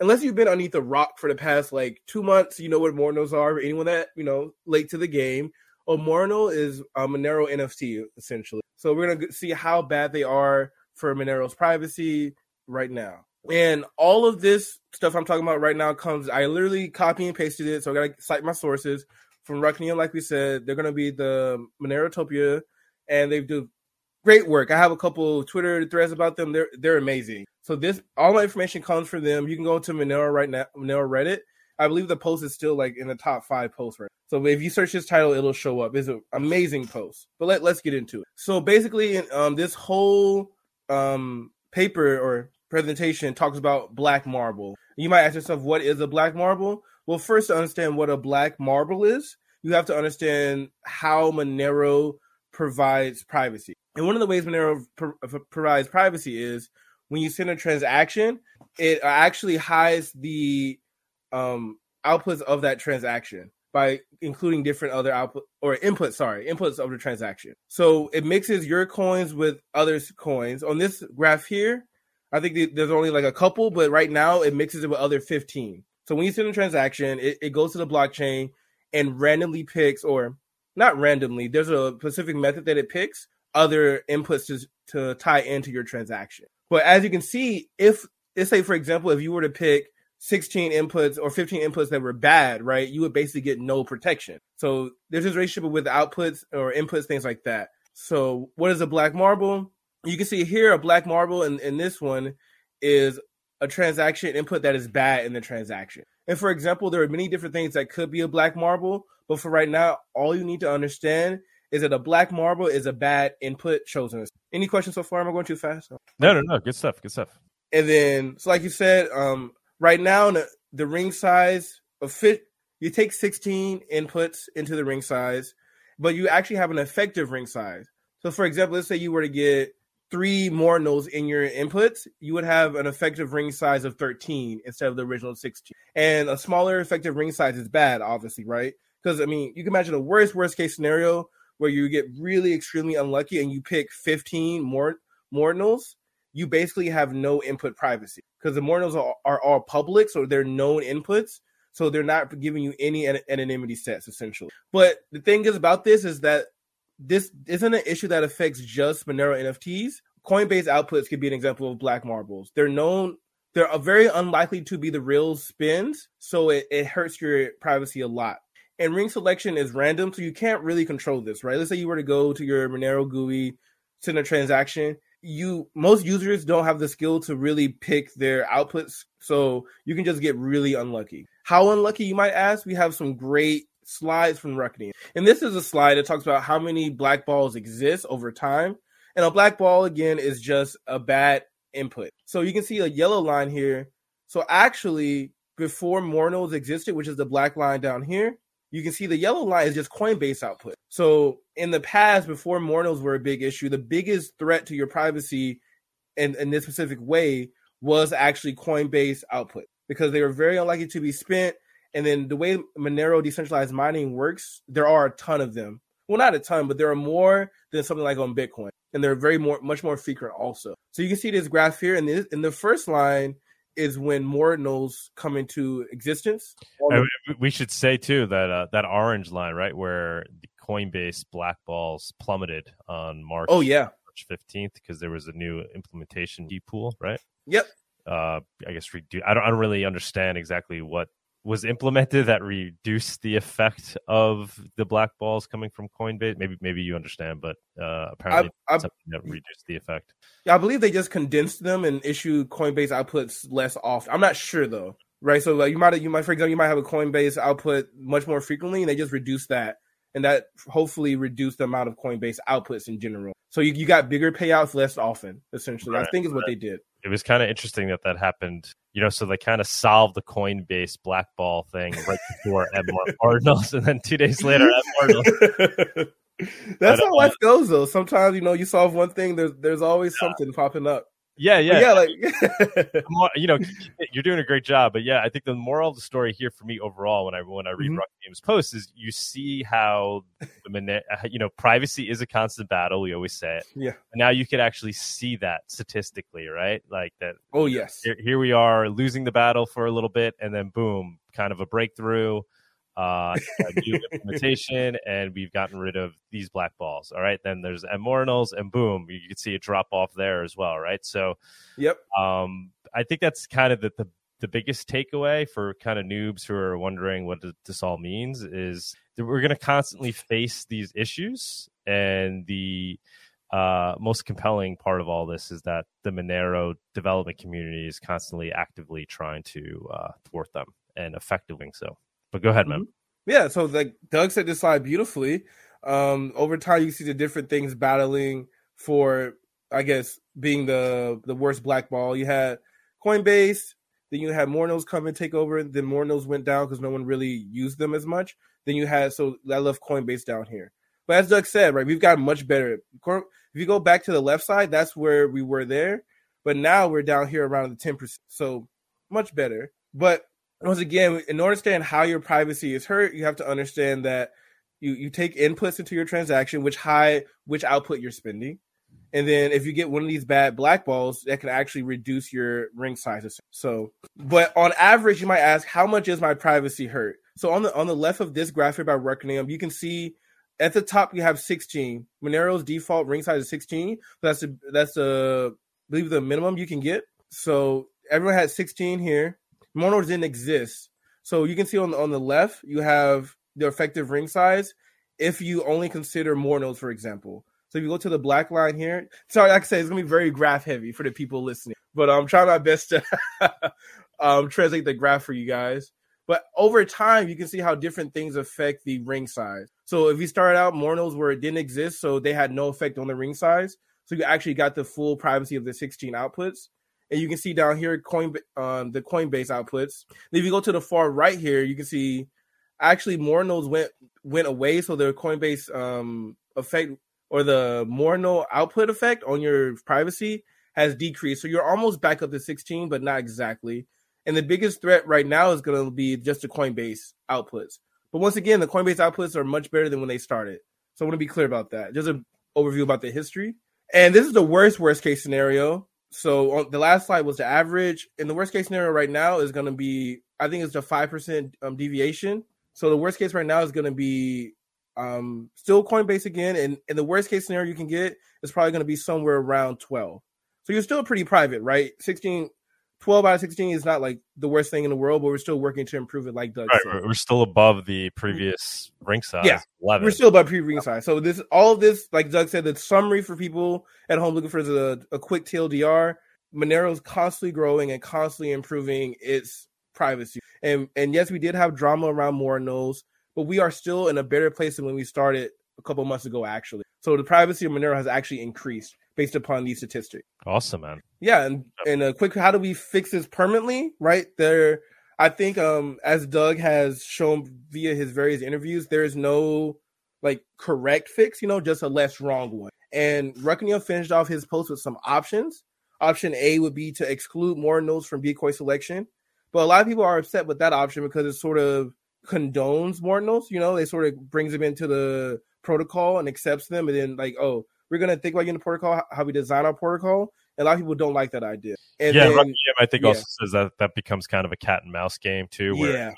unless you've been underneath a rock for the past, 2 months, you know what Monerotopia are. For anyone that, late to the game, a Monerotopia is a Monero NFT, essentially. So we're going to see how bad they are for Monero's privacy right now. And all of this stuff I'm talking about right now comes, I literally copy and pasted it, so I got to cite my sources. From Rucknium, like we said, they're going to be the Monerotopia, and they do great work. I have a couple Twitter threads about them. They're amazing. So all my information comes from them. You can go to Monero right now, Monero Reddit. I believe the post is still in the top 5 posts right now. So if you search this title, it'll show up. It's an amazing post. But let's get into it. So basically, this whole paper or presentation talks about black marble. You might ask yourself, what is a black marble? Well, first, to understand what a black marble is, you have to understand how Monero provides privacy. And one of the ways Monero provides privacy is when you send a transaction, it actually hides the outputs of that transaction by including different other inputs of the transaction. So it mixes your coins with others' coins. On this graph here, I think there's only a couple, but right now it mixes it with other 15. So when you send a transaction, it goes to the blockchain and randomly picks, or not randomly, there's a specific method that it picks other inputs to tie into your transaction. But as you can see, if let's say, for example, if you were to pick 16 inputs or 15 inputs that were bad, right, you would basically get no protection. So there's this relationship with outputs or inputs, things like that. So what is a black marble? You can see here a black marble in this one is a transaction input that is bad in the transaction. And for example, there are many different things that could be a black marble, but for right now, all you need to understand is that a black marble is a bad input chosen. Any questions so far? Am I going too fast? No. Good stuff. And then, so like you said, right now, the ring size of you take 16 inputs into the ring size, but you actually have an effective ring size. So for example, let's say you were to get 3 more nodes in your inputs, you would have an effective ring size of 13 instead of the original 16. And a smaller effective ring size is bad, obviously, right? Because, I mean, you can imagine the worst case scenario where you get really extremely unlucky and you pick 15 more nodes. You basically have no input privacy because the more nodes are all public, so they're known inputs. So they're not giving you any anonymity sets, essentially. But the thing is about this is that this isn't an issue that affects just Monero NFTs. Coinbase outputs could be an example of black marbles. They're very unlikely to be the real spins, so it hurts your privacy a lot. And ring selection is random, so you can't really control this, right? Let's say you were to go to your Monero GUI, send a transaction. Most users don't have the skill to really pick their outputs, so you can just get really unlucky. How unlucky, you might ask? We have some great slides from Rucknium. And this is a slide that talks about how many black balls exist over time. And a black ball, again, is just a bad input. So you can see a yellow line here. So actually, before Monerotopia existed, which is the black line down here, you can see the yellow line is just Coinbase output. So in the past, before Monerotopia were a big issue, the biggest threat to your privacy in this specific way was actually Coinbase output because they were very unlikely to be spent. And then the way Monero decentralized mining works, there are a ton of them. Well, not a ton, but there are more than something like on Bitcoin. And they're much more frequent also. So you can see this graph here. And in the first line is when more nodes come into existence. We should say, too, that orange line, right, where the Coinbase black balls plummeted on March, March 15th because there was a new implementation pool, right? Yep. I guess I don't really understand exactly what was implemented that reduced the effect of the black balls coming from Coinbase. Maybe you understand, but apparently something that reduced the effect. Yeah, I believe they just condensed them and issued Coinbase outputs less often. I'm not sure though, right? So like you might, for example, you might have a Coinbase output much more frequently, and they just reduced that, and that hopefully reduced the amount of Coinbase outputs in general. So you got bigger payouts less often, essentially. Right. I think is what they did. It was kind of interesting that happened, so they kind of solved the Coinbase blackball thing right before Edward Arnold's, and then 2 days later, Edward. That's how life goes, though. Sometimes, you solve one thing, there's always something popping up. You're doing a great job. But yeah, I think the moral of the story here for me overall, when I read Rucknium's posts, is you see how privacy is a constant battle. We always say it. Yeah. And now you could actually see that statistically, right? Like that. Oh yes. Here we are losing the battle for a little bit, and then boom, kind of a breakthrough, a new implementation, and we've gotten rid of these black balls. All right, then there's Monerotopia, and boom, you can see a drop off there as well, right? So, yep. I think that's kind of the biggest takeaway for kind of noobs who are wondering what this all means, is that we're going to constantly face these issues, and the most compelling part of all this is that the Monero development community is constantly actively trying to thwart them and effectively so. But go ahead, man. Mm-hmm. Yeah, so like Doug said this slide beautifully. Over time, you see the different things battling for, I guess, being the worst black ball. You had Coinbase, then you had Monerotopia come and take over. Then Monerotopia went down because no one really used them as much. Then you had, so I left Coinbase down here. But as Doug said, right, we've gotten much better. If you go back to the left side, that's where we were there. But now we're down here around the 10%. So much better. But once again, in order to understand how your privacy is hurt, you have to understand that you take inputs into your transaction, which output you're spending. And then if you get one of these bad black balls, that can actually reduce your ring sizes. So, but on average, you might ask, how much is my privacy hurt? So on the left of this graph here by Rucknium, you can see at the top, you have 16. Monero's default ring size is 16. So that's, I believe, the minimum you can get. So everyone had 16 here. Monero didn't exist. So you can see on the left, you have the effective ring size if you only consider Monerotopia, for example. So if you go to the black line here, sorry, like I said, it's going to be very graph heavy for the people listening, but I'm trying my best to translate the graph for you guys. But over time, you can see how different things affect the ring size. So if you start out Monerotopia where it didn't exist, so they had no effect on the ring size. So you actually got the full privacy of the 16 outputs. And you can see down here the Coinbase outputs. And if you go to the far right here, you can see actually Monerotopia went away. So the Coinbase effect, or the Monerotopia output effect on your privacy, has decreased. So you're almost back up to 16, but not exactly. And the biggest threat right now is going to be just the Coinbase outputs. But once again, the Coinbase outputs are much better than when they started. So I want to be clear about that. Just an overview about the history. And this is the worst case scenario. So on the last slide was the average, and the worst case scenario right now is going to be, I think it's the 5% deviation. So the worst case right now is going to be still Coinbase again. And the worst case scenario you can get is probably going to be somewhere around 12. So you're still pretty private, right? 12 out of 16 is not like the worst thing in the world, but we're still working to improve it, like Doug said. Right. We're still above the previous ring size. Yeah, 11. We're still above pre-ring size. So all of this, like Doug said, the summary for people at home looking for a quick TLDR, Monero's constantly growing and constantly improving its privacy. And yes, we did have drama around Monerotopia, but we are still in a better place than when we started a couple months ago, actually. So the privacy of Monero has actually increased based upon these statistics. Awesome, man. Yeah, and a quick, how do we fix this permanently? Right there, I think as Doug has shown via his various interviews, there is no correct fix, just a less wrong one. And Rucknium finished off his post with some options. Option A would be to exclude Monerotopia from decoy selection, but a lot of people are upset with that option because it sort of condones Monerotopia. They sort of brings them into the protocol and accepts them, and then we're going to think about in the protocol, how we design our protocol. And a lot of people don't like that idea. And Rucknium, I think, also says that becomes kind of a cat and mouse game too, where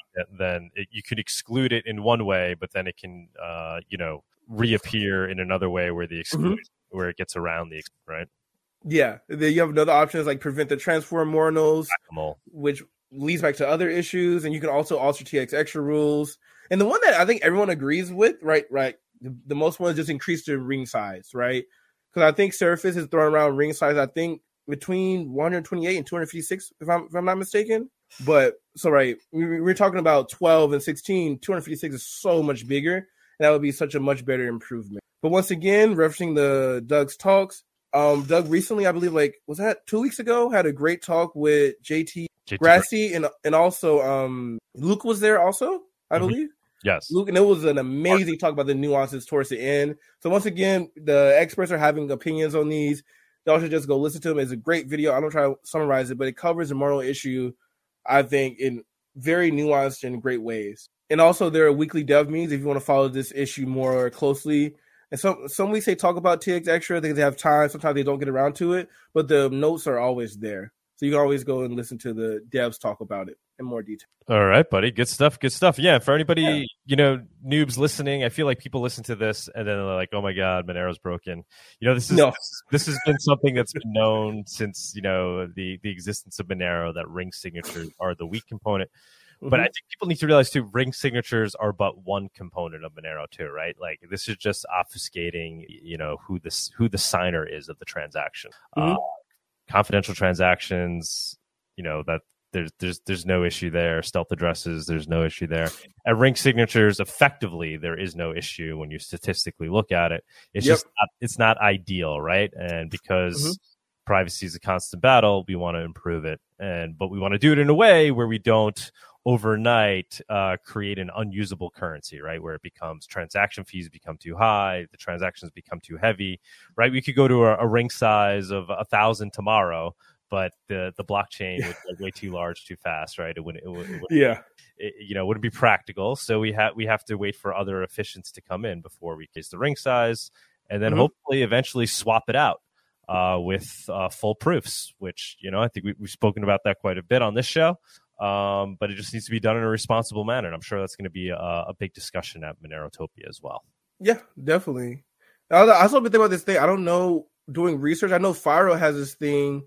you could exclude it in one way, but then it can, reappear in another way where the exclusion, where it gets around the, right? Yeah. Then you have another option is prevent the transfer of Monerotopia, which leads back to other issues. And you can also alter TX extra rules. And the one that I think everyone agrees with, right, the most one is just increase the ring size, right? Because I think Seraphis is throwing around ring size, I think, between 128 and 256, if I'm not mistaken. But so, right, we're talking about 12 and 16. 256 is so much bigger, and that would be such a much better improvement. But once again, referencing the Doug's talks, Doug recently, I believe, like, was that 2 weeks ago, had a great talk with JT Grassi, and also Luke was there also, I believe. Yes. Luke, and it was an amazing talk about the nuances towards the end. So once again, the experts are having opinions on these. Y'all should just go listen to them. It's a great video. I'm going to try to summarize it, but it covers a moral issue, I think, in very nuanced and great ways. And also, there are weekly dev meetings if you want to follow this issue more closely. And some weeks they talk about TX Extra. They have time. Sometimes they don't get around to it, but the notes are always there. So you can always go and listen to the devs talk about it in more detail. All right, buddy. Good stuff. Good stuff. Yeah, for anybody, you know, noobs listening, I feel like people listen to this and then they're like, oh my God, Monero's broken. You know, this has been something that's been known since, you know, the existence of Monero, that ring signatures are the weak component. Mm-hmm. But I think people need to realize, too, ring signatures are but one component of Monero, too, right? Like, this is just obfuscating, you know, who the signer is of the transaction. Mm-hmm. Confidential transactions, you know, that there's no issue there. Stealth addresses, there's no issue there. And ring signatures, effectively, there is no issue when you statistically look at it. It's just it's not ideal, right? And because privacy is a constant battle, we want to improve it, but we want to do it in a way where we don't overnight create an unusable currency, right? Where it becomes transaction fees become too high, the transactions become too heavy, right? We could go to a ring size of 1,000 tomorrow, but the blockchain would be way too large, too fast, right? It wouldn't be practical. So we have to wait for other efficiencies to come in before we case the ring size, and then hopefully eventually swap it out with full proofs, which, you know, I think we've spoken about that quite a bit on this show. But it just needs to be done in a responsible manner. And I'm sure that's going to be a big discussion at Monerotopia as well. Yeah, definitely. I also been thinking about this thing. I don't know, doing research, I know Firo has this thing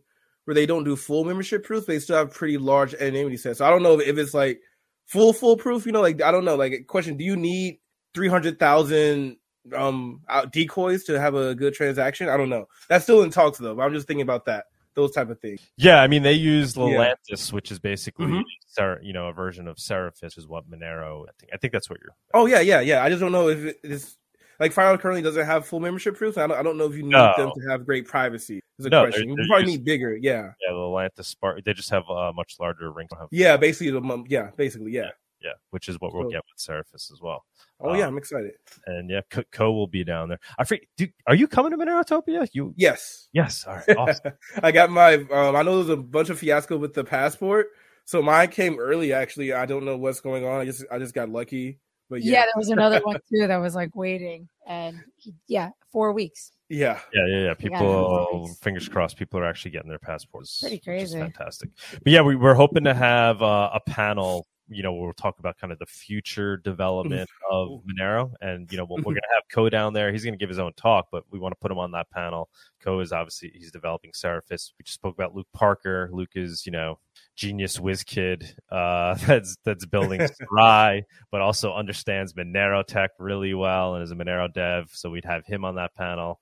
where they don't do full membership proof. They still have pretty large anonymity sets. So I don't know if it's like full proof, you know, like, I don't know, like, question, do you need 300,000 decoys to have a good transaction? I don't know. That's still in talks though. But I'm just thinking about that. Those type of things. Yeah, I mean, they use Lelantis, which is basically, you know, a version of Seraphis is what Monero, I think that's what you're... Oh, yeah. I just don't know if it's... Like, Firo currently doesn't have full membership proof. So I don't know if you need them to have great privacy. Is a question. You probably need bigger, yeah. Yeah, Lelantis, they just have much larger rings. Yeah, basically, yeah. Yeah, which is what we'll get with Seraphis as well. Oh, yeah, I'm excited. And yeah, Co will be down there. Are you coming to Monerotopia? Yes. All right. Awesome. I got my. I know there's a bunch of fiasco with the passport, so mine came early. Actually, I don't know what's going on. I just got lucky. But yeah, there was another one too that was like waiting, and 4 weeks. Yeah. People, fingers crossed, people are actually getting their passports. Pretty crazy, fantastic. But yeah, we're hoping to have a panel. You know, we'll talk about kind of the future development of Monero, and, you know, we're going to have Co down there. He's going to give his own talk, but we want to put him on that panel. Co is obviously, he's developing Seraphis. We just spoke about Luke Parker. Luke is, you know, genius whiz kid that's building Sarai, but also understands Monero tech really well and is a Monero dev. So we'd have him on that panel.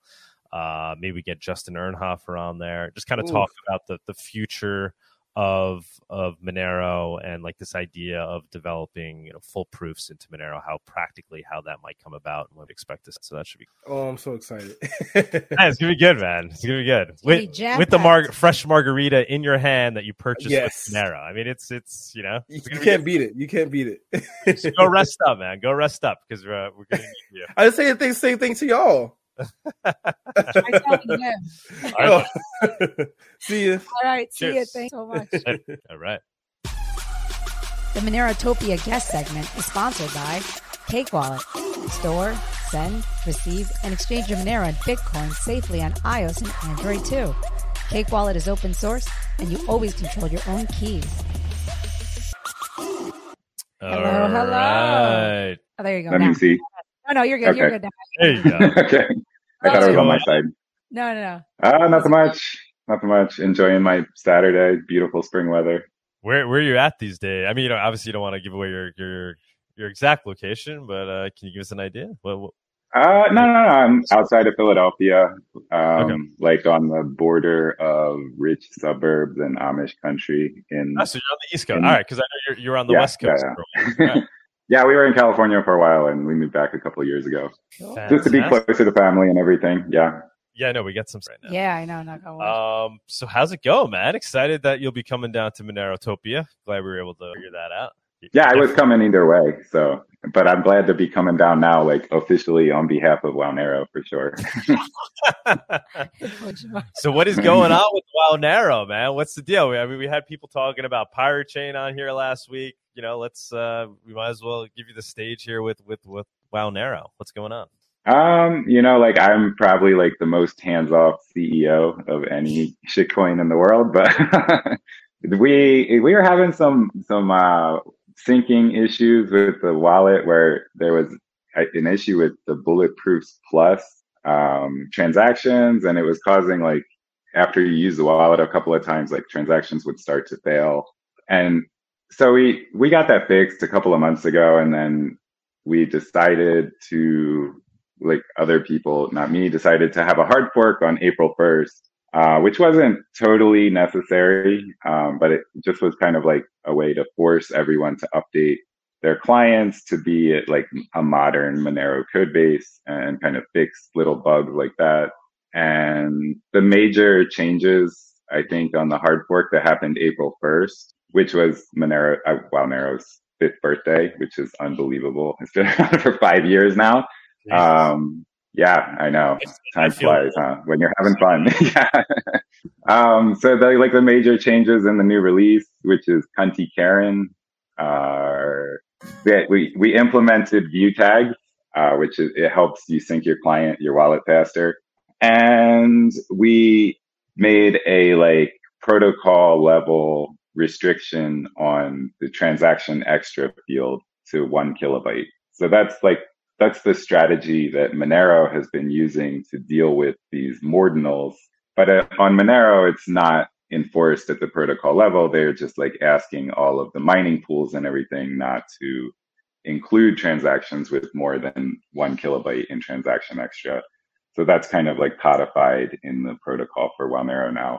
Maybe we get Justin Ernhofer on there. Just kind of talk about the future of Monero and like this idea of developing, you know, full proofs into Monero, how that might come about and what we expect to see. So that should be cool. Oh, I'm so excited. Yeah, it's gonna be good, man. It's gonna be good. With the fresh margarita in your hand that you purchased with Monero. I mean, it's you know, you can't beat it. You can't beat it. So go rest up, man. Go rest up, because we're gonna need you. I just say the same thing to y'all. All right. See you. All right. Cheers. See you. Thanks so much. All right. The Monerotopia guest segment is sponsored by Cake Wallet. Store, send, receive, and exchange your Monero and Bitcoin safely on iOS and Android too. Cake Wallet is open source, and you always control your own keys. Hello. Right. Oh, there you go. Let me see. No, you're good. Okay. You're good now. There you go. Okay. I thought it was on my side. No. Not so much. Enjoying my Saturday. Beautiful spring weather. where you're at these days. I mean, you know, obviously you don't want to give away your exact location, but can you give us an idea? What No. I'm outside of Philadelphia, okay. Like on the border of rich suburbs and Amish country. So you're on the East Coast. All right, because I know you're on the West Coast. Yeah. Right. Yeah, we were in California for a while, and we moved back a couple of years ago. Fantastic. Just to be closer to family and everything, yeah. Yeah, I know, we got some right now. Yeah, I know, not going well. So how's it go, man? Excited that you'll be coming down to Monerotopia. Glad we were able to figure that out. Yeah, I was coming either way, so... But I'm glad to be coming down now, like officially on behalf of Wownero for sure. So what is going on with Wownero, man? What's the deal? I mean, we had people talking about Pirate Chain on here last week. You know, let's we might as well give you the stage here with Wownero. What's going on? You know, like I'm probably like the most hands-off CEO of any shitcoin in the world, but we are having some syncing issues with the wallet where there was an issue with the Bulletproofs Plus transactions, and it was causing like after you use the wallet a couple of times, like transactions would start to fail. And so we got that fixed a couple of months ago, and then we decided to, like other people, not me, decided to have a hard fork on April 1st. Which wasn't totally necessary, but it just was kind of like a way to force everyone to update their clients to be at like a modern Monero code base and kind of fix little bugs like that. And the major changes, I think, on the hard fork that happened April 1st, which was Wownero's 5th birthday, which is unbelievable. It's been around for 5 years now. Yeah, I know. Time flies, huh? When you're having fun. Yeah. So the major changes in the new release, which is Cunty Karen, that we implemented view tags, which is, it helps you sync your client, your wallet faster. And we made a protocol level restriction on the transaction extra field to 1 kilobyte. So that's the strategy that Monero has been using to deal with these mordinals. But on Monero, it's not enforced at the protocol level. They're just asking all of the mining pools and everything not to include transactions with more than 1 kilobyte in transaction extra. So that's kind of codified in the protocol for Wownero now.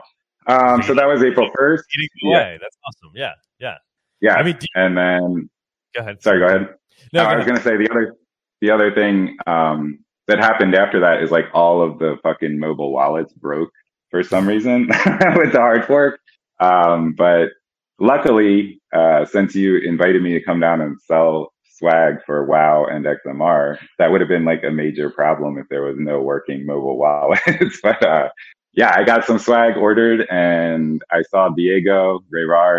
So that was April 1st. Yeah. That's awesome. Yeah. I mean, and then... Go ahead. Sorry, go ahead. No, I was going to say the other thing that happened after that is all of the fucking mobile wallets broke for some reason with the hard fork. But luckily, since you invited me to come down and sell swag for WoW and XMR, that would have been a major problem if there was no working mobile wallets. But yeah, I got some swag ordered, and I saw Diego,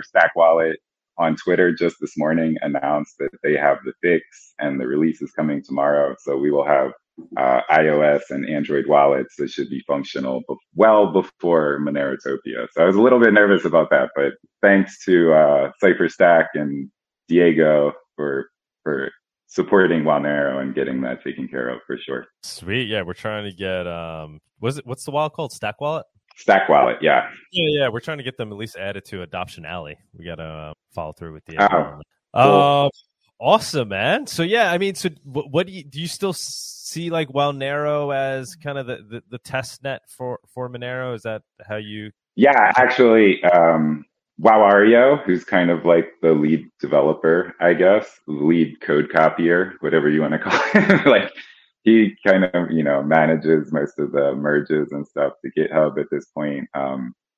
Stack Wallet, on Twitter just this morning announced that they have the fix and the release is coming tomorrow. So we will have iOS and Android wallets that should be functional well before Monerotopia. So I was a little bit nervous about that, but thanks to Cypherstack and Diego for supporting Monero and getting that taken care of for sure. Sweet. Yeah, we're trying to get what's the wallet called? Stack Wallet? Stack Wallet, yeah. We're trying to get them at least added to Adoption Alley. We got to follow through with the. Cool. Awesome, man. So yeah, I mean, so what do you still see Wownero as kind of the test net for Monero? Is that how you? Yeah, actually, Wowario, who's kind of the lead developer, I guess, lead code copier, whatever you want to call it, He kind of, manages most of the merges and stuff to GitHub at this point.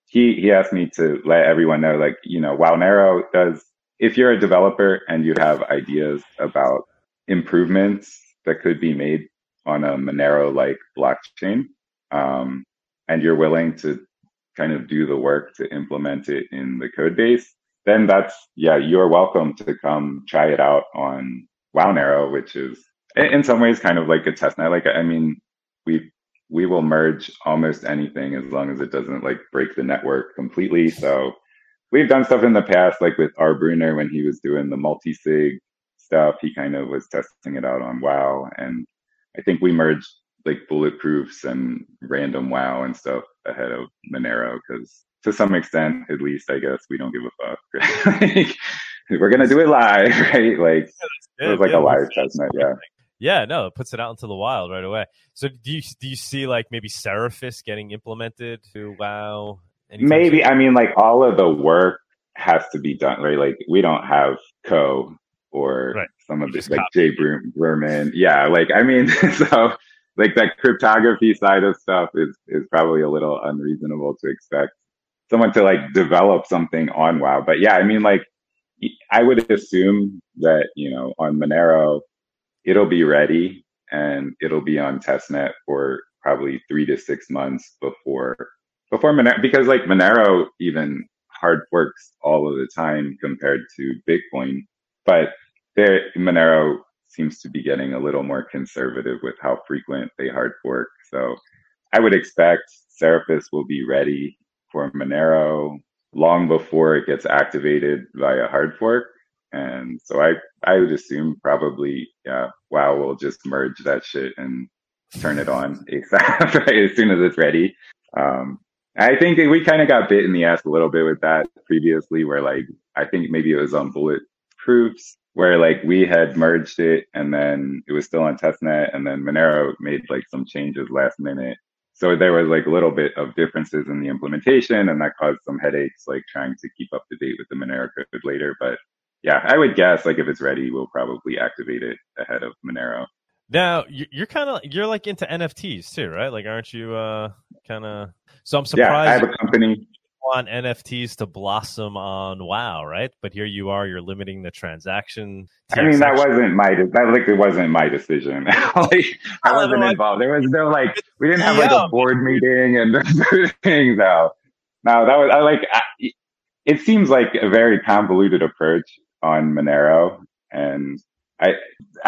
He asked me to let everyone know, Wownero does, if you're a developer and you have ideas about improvements that could be made on a Monero-like blockchain, and you're willing to kind of do the work to implement it in the code base, then you're welcome to come try it out on Wownero, which is, in some ways, kind of like a testnet. I mean, we will merge almost anything as long as it doesn't break the network completely. So we've done stuff in the past, with R. Bruner when he was doing the multi-sig stuff. He kind of was testing it out on WoW. And I think we merged Bulletproofs and random WoW and stuff ahead of Monero because to some extent, at least, I guess, we don't give a fuck. Like, we're going to do it live, right? Like, yeah, it was like a live testnet, yeah. Yeah, no, it puts it out into the wild right away. So do you see, like, maybe Seraphis getting implemented to WoW? Maybe. Soon? I mean, like, all of the work has to be done, right? Like, we don't have Co or right. some of this, like, Jay Berman. Yeah, like, I mean, so... Like that cryptography side of stuff is probably a little unreasonable to expect someone to like develop something on WoW. But yeah, I mean, like I would assume that, you know, on Monero, it'll be ready and it'll be on testnet for probably 3 to 6 months before Monero, because like Monero even hard forks all of the time compared to Bitcoin, but Monero seems to be getting a little more conservative with how frequent they hard fork. So I would expect Seraphis will be ready for Monero long before it gets activated via hard fork. And so I would assume probably, yeah, WoW will just merge that shit and turn it on ASAP, right, as soon as it's ready. I think we kind of got bit in the ass a little bit with that previously, where like, I think maybe it was on Bulletproofs, where like we had merged it and then it was still on testnet, and then Monero made like some changes last minute. So there was like a little bit of differences in the implementation, and that caused some headaches, like trying to keep up to date with the Monero code later. But yeah, I would guess like if it's ready, we'll probably activate it ahead of Monero. Now you're like into NFTs too, right? Like, aren't you kind of, so I'm surprised. Yeah, I have a company. Want NFTs to blossom on WoW, right? But here you are, you're limiting the transaction. I mean, that wasn't my decision. Like, I wasn't involved. There was no like, we didn't have like a board meeting and those things out. No, that was it seems like a very convoluted approach on Monero, and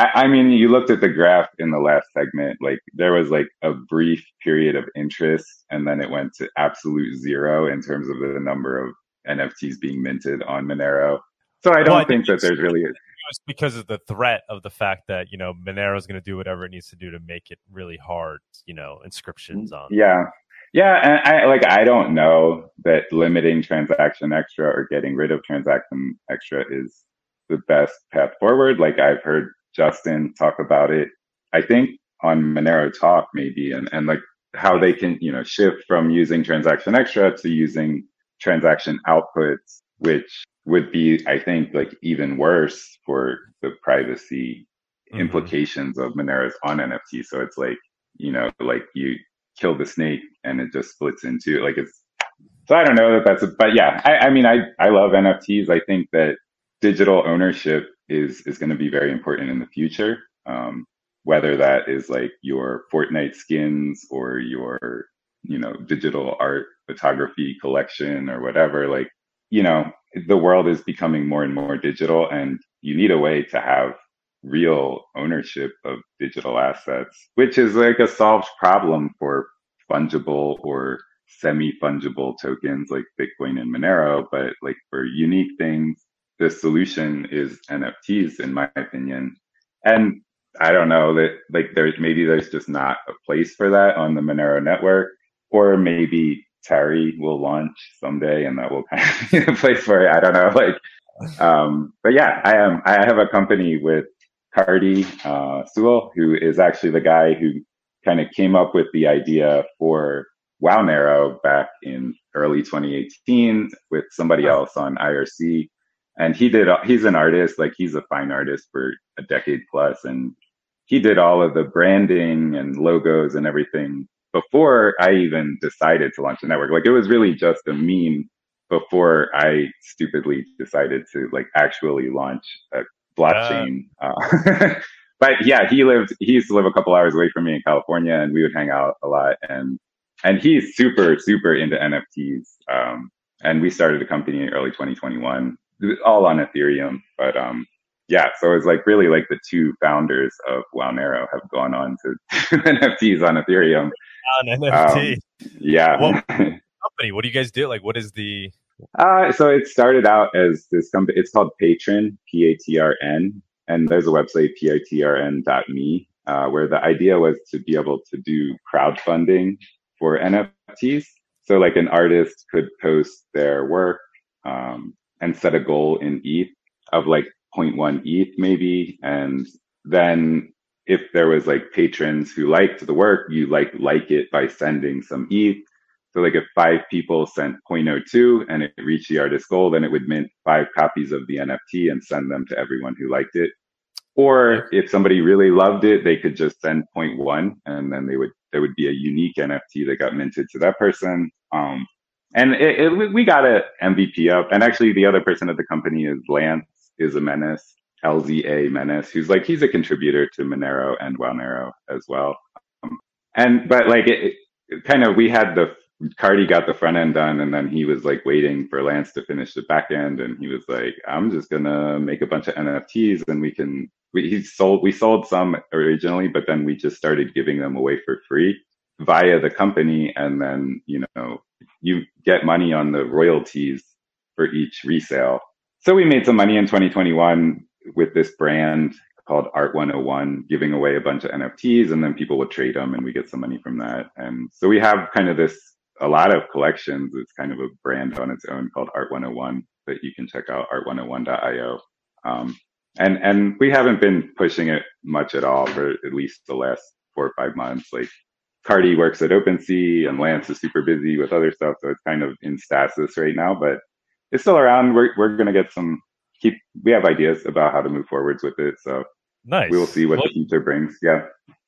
I mean, you looked at the graph in the last segment, like there was like a brief period of interest, and then it went to absolute zero in terms of the number of NFTs being minted on Monero. So I don't think that there's really... It's because of the threat of the fact that, you know, Monero is going to do whatever it needs to do to make it really hard, you know, inscriptions on. Yeah. Yeah. And I don't know that limiting transaction extra or getting rid of transaction extra is the best path forward. Like, I've heard Justin talk about it, I think on Monero Talk maybe, and like how they can, you know, shift from using transaction extra to using transaction outputs, which would be, I think, like even worse for the privacy implications of Monero's on NFT. So it's like, you know, like you kill the snake and it just splits in two. Like, it's, so I don't know that that's a, but yeah, I mean, I love NFTs. I think that digital ownership is going to be very important in the future, whether that is like your Fortnite skins or your, you know, digital art photography collection or whatever. Like, you know, the world is becoming more and more digital, and you need a way to have real ownership of digital assets, which is like a solved problem for fungible or semi-fungible tokens like Bitcoin and Monero. But like for unique things, the solution is NFTs, in my opinion. And I don't know that, like, there's just not a place for that on the Monero network, or maybe Terry will launch someday and that will kind of be the place for it. I don't know. Like, but yeah, I have a company with Cardi Sewell, who is actually the guy who kind of came up with the idea for Wownero back in early 2018 with somebody else on IRC. And he's an artist, like he's a fine artist for a decade plus, and he did all of the branding and logos and everything before I even decided to launch a network. Like, it was really just a meme before I stupidly decided to like actually launch a blockchain. But yeah, he used to live a couple hours away from me in California, and we would hang out a lot, and he's super, super into NFTs. And we started a company in early 2021. All on Ethereum, but yeah, so it's like really like the two founders of Wownero have gone on to NFTs on Ethereum. On NFT, yeah. Well, company, what do you guys do? Like, what is the? So it started out as this company. It's called Patron, PATRN, and there's a website patrn.me, where the idea was to be able to do crowdfunding for NFTs. So like an artist could post their work and set a goal in ETH of like 0.1 ETH maybe. And then if there was like patrons who liked the work, you like it by sending some ETH. So like if 5 people sent 0.02 and it reached the artist's goal, then it would mint 5 copies of the NFT and send them to everyone who liked it. Or if somebody really loved it, they could just send 0.1 and then there would be a unique NFT that got minted to that person. And we got a MVP up. And actually the other person at the company is Lance, is a menace, LZA Menace, who's like, he's a contributor to Monero and Wownero as well. We had Cardi got the front end done, and then he was like waiting for Lance to finish the back end, and he was like, I'm just gonna make a bunch of NFTs, and we sold some originally, but then we just started giving them away for free via the company. And then, you know, you get money on the royalties for each resale. So we made some money in 2021 with this brand called Art101, giving away a bunch of NFTs, and then people would trade them and we get some money from that. And so we have kind of this, a lot of collections. It's kind of a brand on its own called Art101 that you can check out, art101.io. And we haven't been pushing it much at all for at least the last 4 or 5 months. Like Cardi works at OpenSea and Lance is super busy with other stuff. So it's kind of in stasis right now, but it's still around. We're going to get some, we have ideas about how to move forwards with it. So nice. We'll see what the future brings. Yeah.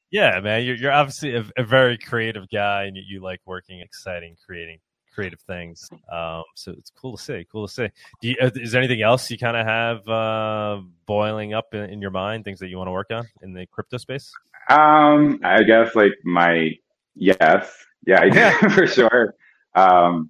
Yeah, man, you're obviously a very creative guy, and you like working, exciting, creative things. So it's cool to see. Is there anything else you kind of have boiling up in your mind, things that you want to work on in the crypto space? I guess like I do for sure. I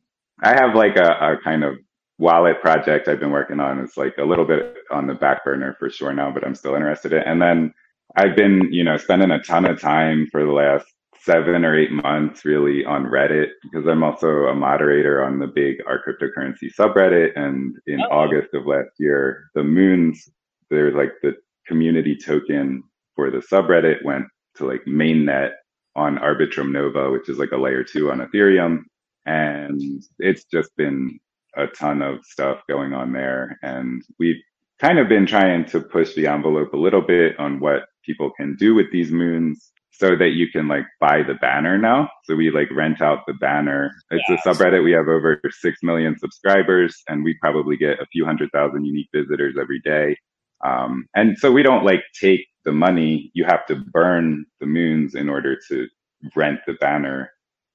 have like a kind of wallet project I've been working on. It's like a little bit on the back burner for sure now, but I'm still interested in it. And then I've been, spending a ton of time for the last 7 or 8 months really on Reddit, because I'm also a moderator on the big Our Cryptocurrency subreddit. And in August of last year, the Moons, there's like the community token for the subreddit went to like mainnet on Arbitrum Nova, which is like a layer 2 on Ethereum. And it's just been a ton of stuff going on there. And we've kind of been trying to push the envelope a little bit on what people can do with these moons, so that you can like buy the banner now. So we like rent out the banner. It's a subreddit. We have over 6 million subscribers, and we probably get a few 100,000 unique visitors every day. And so we don't like take the money. You have to burn the moons in order to rent the banner,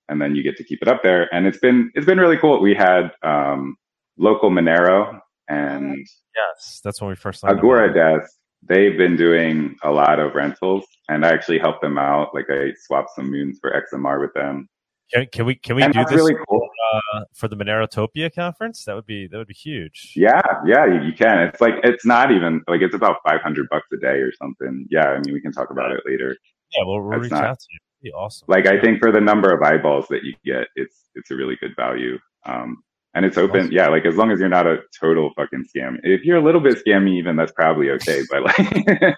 and then you get to keep it up there. And it's been really cool. We had Local Monero and yes, that's when we first Agora Desk. They've been doing a lot of rentals, and I actually helped them out. Like I swapped some moons for XMR with them. Can we do this really cool for the Monerotopia conference? That would be huge. Yeah, you can. It's like it's not even like it's about $500 a day or something. Yeah, I mean we can talk about it later. Yeah, well we'll reach out to you. It'd be awesome. Like I think for the number of eyeballs that you get, it's a really good value. And it's open, yeah, like as long as you're not a total fucking scammy. If you're a little bit scammy even, that's probably okay. But like as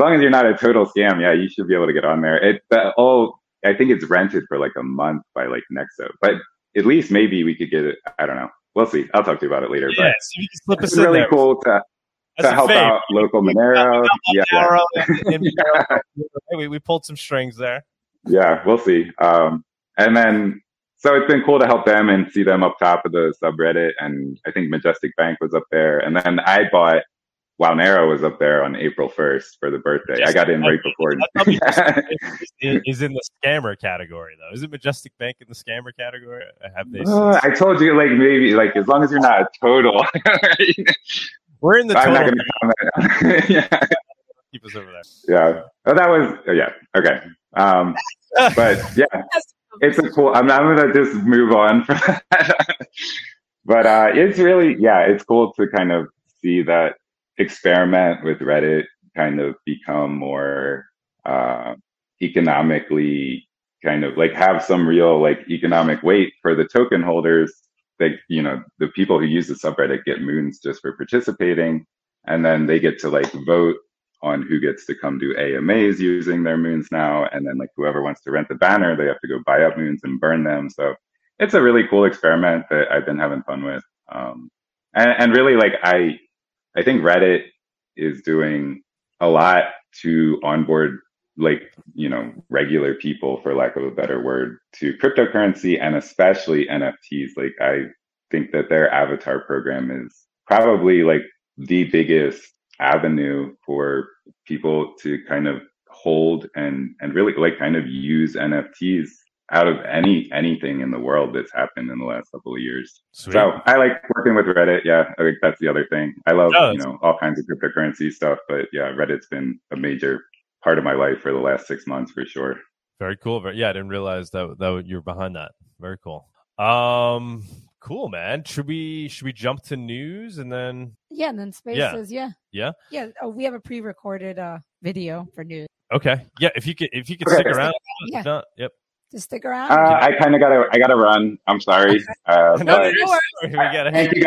long as you're not a total scam, yeah, you should be able to get on there. I think it's rented for like a month by like Nexo. But at least maybe we could get it, I don't know. We'll see. I'll talk to you about it later. Yeah, but so you can slip it's us really in there. Cool to help out Local Monero. We pulled some strings there. Yeah, we'll see. And then so it's been cool to help them and see them up top of the subreddit. And I think Majestic Bank was up there. And then I bought Wownero was up there on April 1st for the birthday. Majestic I got in Bank. Right before. Is in the scammer category, though. Isn't Majestic Bank in the scammer category? I told you, like, maybe, like, as long as you're not a total. We're in the total. I'm not going to comment. Yeah. Keep us over there. Yeah. Oh, that was, yeah. Okay. But, yeah. It's a cool. I'm gonna just move on from that. But it's really, yeah, it's cool to kind of see that experiment with Reddit kind of become more economically kind of like have some real like economic weight for the token holders. Like the people who use the subreddit get moons just for participating, and then they get to like vote on who gets to come do AMAs using their moons now. And then like whoever wants to rent the banner, they have to go buy up moons and burn them. So it's a really cool experiment that I've been having fun with. And really, like, I think Reddit is doing a lot to onboard, like, you know, regular people, for lack of a better word, to cryptocurrency and especially NFTs. Like, I think that their avatar program is probably like the biggest avenue for people to kind of hold and really like kind of use NFTs out of anything in the world that's happened in the last couple of years. Sweet. So I like working with Reddit. Yeah, I think that's the other thing. I love, you know, all kinds of cryptocurrency stuff, but yeah, Reddit's been a major part of my life for the last 6 months for sure. Very cool. Yeah, I didn't realize that you're behind that. Very cool. Cool, man. Should we jump to news and then? Yeah, and then spaces. Yeah. Oh, we have a pre-recorded video for news. Okay. Yeah, if you could stick around. Yeah. Not, yep. To stick around. I gotta run. I'm sorry. Okay. Thank you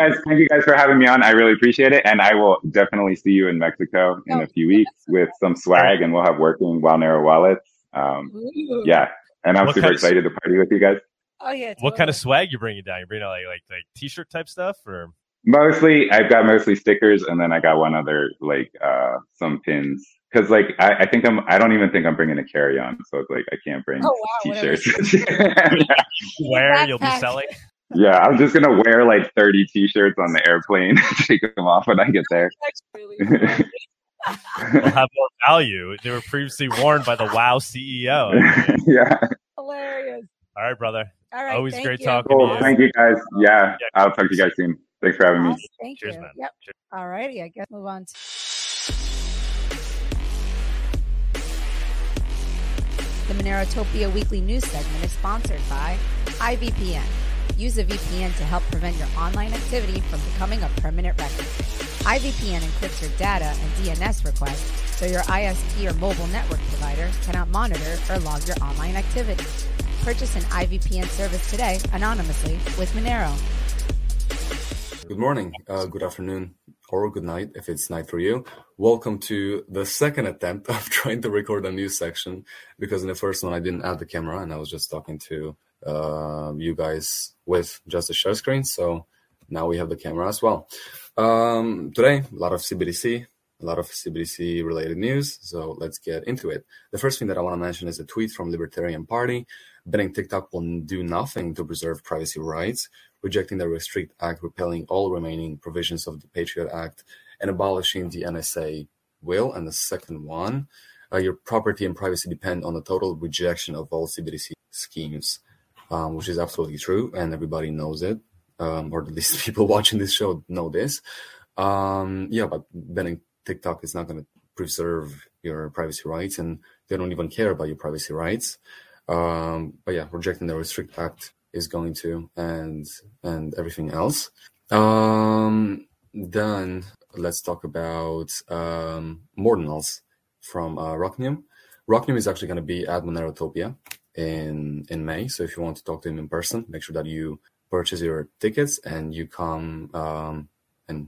guys for having me on. I really appreciate it, and I will definitely see you in Mexico in a few weeks with some swag, and we'll have working Wownero wallets. Yeah, and I'm super excited to party with you guys. Oh yeah. What kind of swag you bringing down? You bringing like t-shirt type stuff, or mostly? I've got mostly stickers, and then I got one other like some pins. Because like I don't even think I'm bringing a carry-on, so it's like I can't bring t-shirts. Where you'll be selling? Yeah, I'm just gonna wear like 30 t-shirts on the airplane, take them off when I get there. They'll have more value. They were previously worn by the WoW CEO. Yeah. Hilarious. All right, brother. All right. Always great talking to you. Thank you guys. Yeah, I'll talk to you guys soon. Thanks for having me. Thank you. Cheers, man. Yep. Cheers. All righty, I guess move on to. The Monerotopia Weekly News segment is sponsored by iVPN. Use a VPN to help prevent your online activity from becoming a permanent record. iVPN encrypts your data and DNS requests so your ISP or mobile network provider cannot monitor or log your online activity. Purchase an iVPN service today anonymously with Monero. Good morning, good afternoon, or good night if it's night for you. Welcome to the second attempt of trying to record a news section, because in the first one I didn't add the camera and I was just talking to you guys with just a share screen. So now we have the camera as well. Today, a lot of CBDC related news. So let's get into it. The first thing that I want to mention is a tweet from Libertarian Party banning TikTok will do nothing to preserve privacy rights, rejecting the Restrict Act, repealing all remaining provisions of the Patriot Act, and abolishing the NSA will. And the second one, your property and privacy depend on the total rejection of all CBDC schemes, which is absolutely true, and everybody knows it, or at least people watching this show know this. But banning TikTok is not going to preserve your privacy rights, and they don't even care about your privacy rights. Rejecting the Restrict Act is going to, and everything else. Then let's talk about Mordinals from Rucknium. Rucknium is actually going to be at Monerotopia in May. So if you want to talk to him in person, make sure that you purchase your tickets and you come to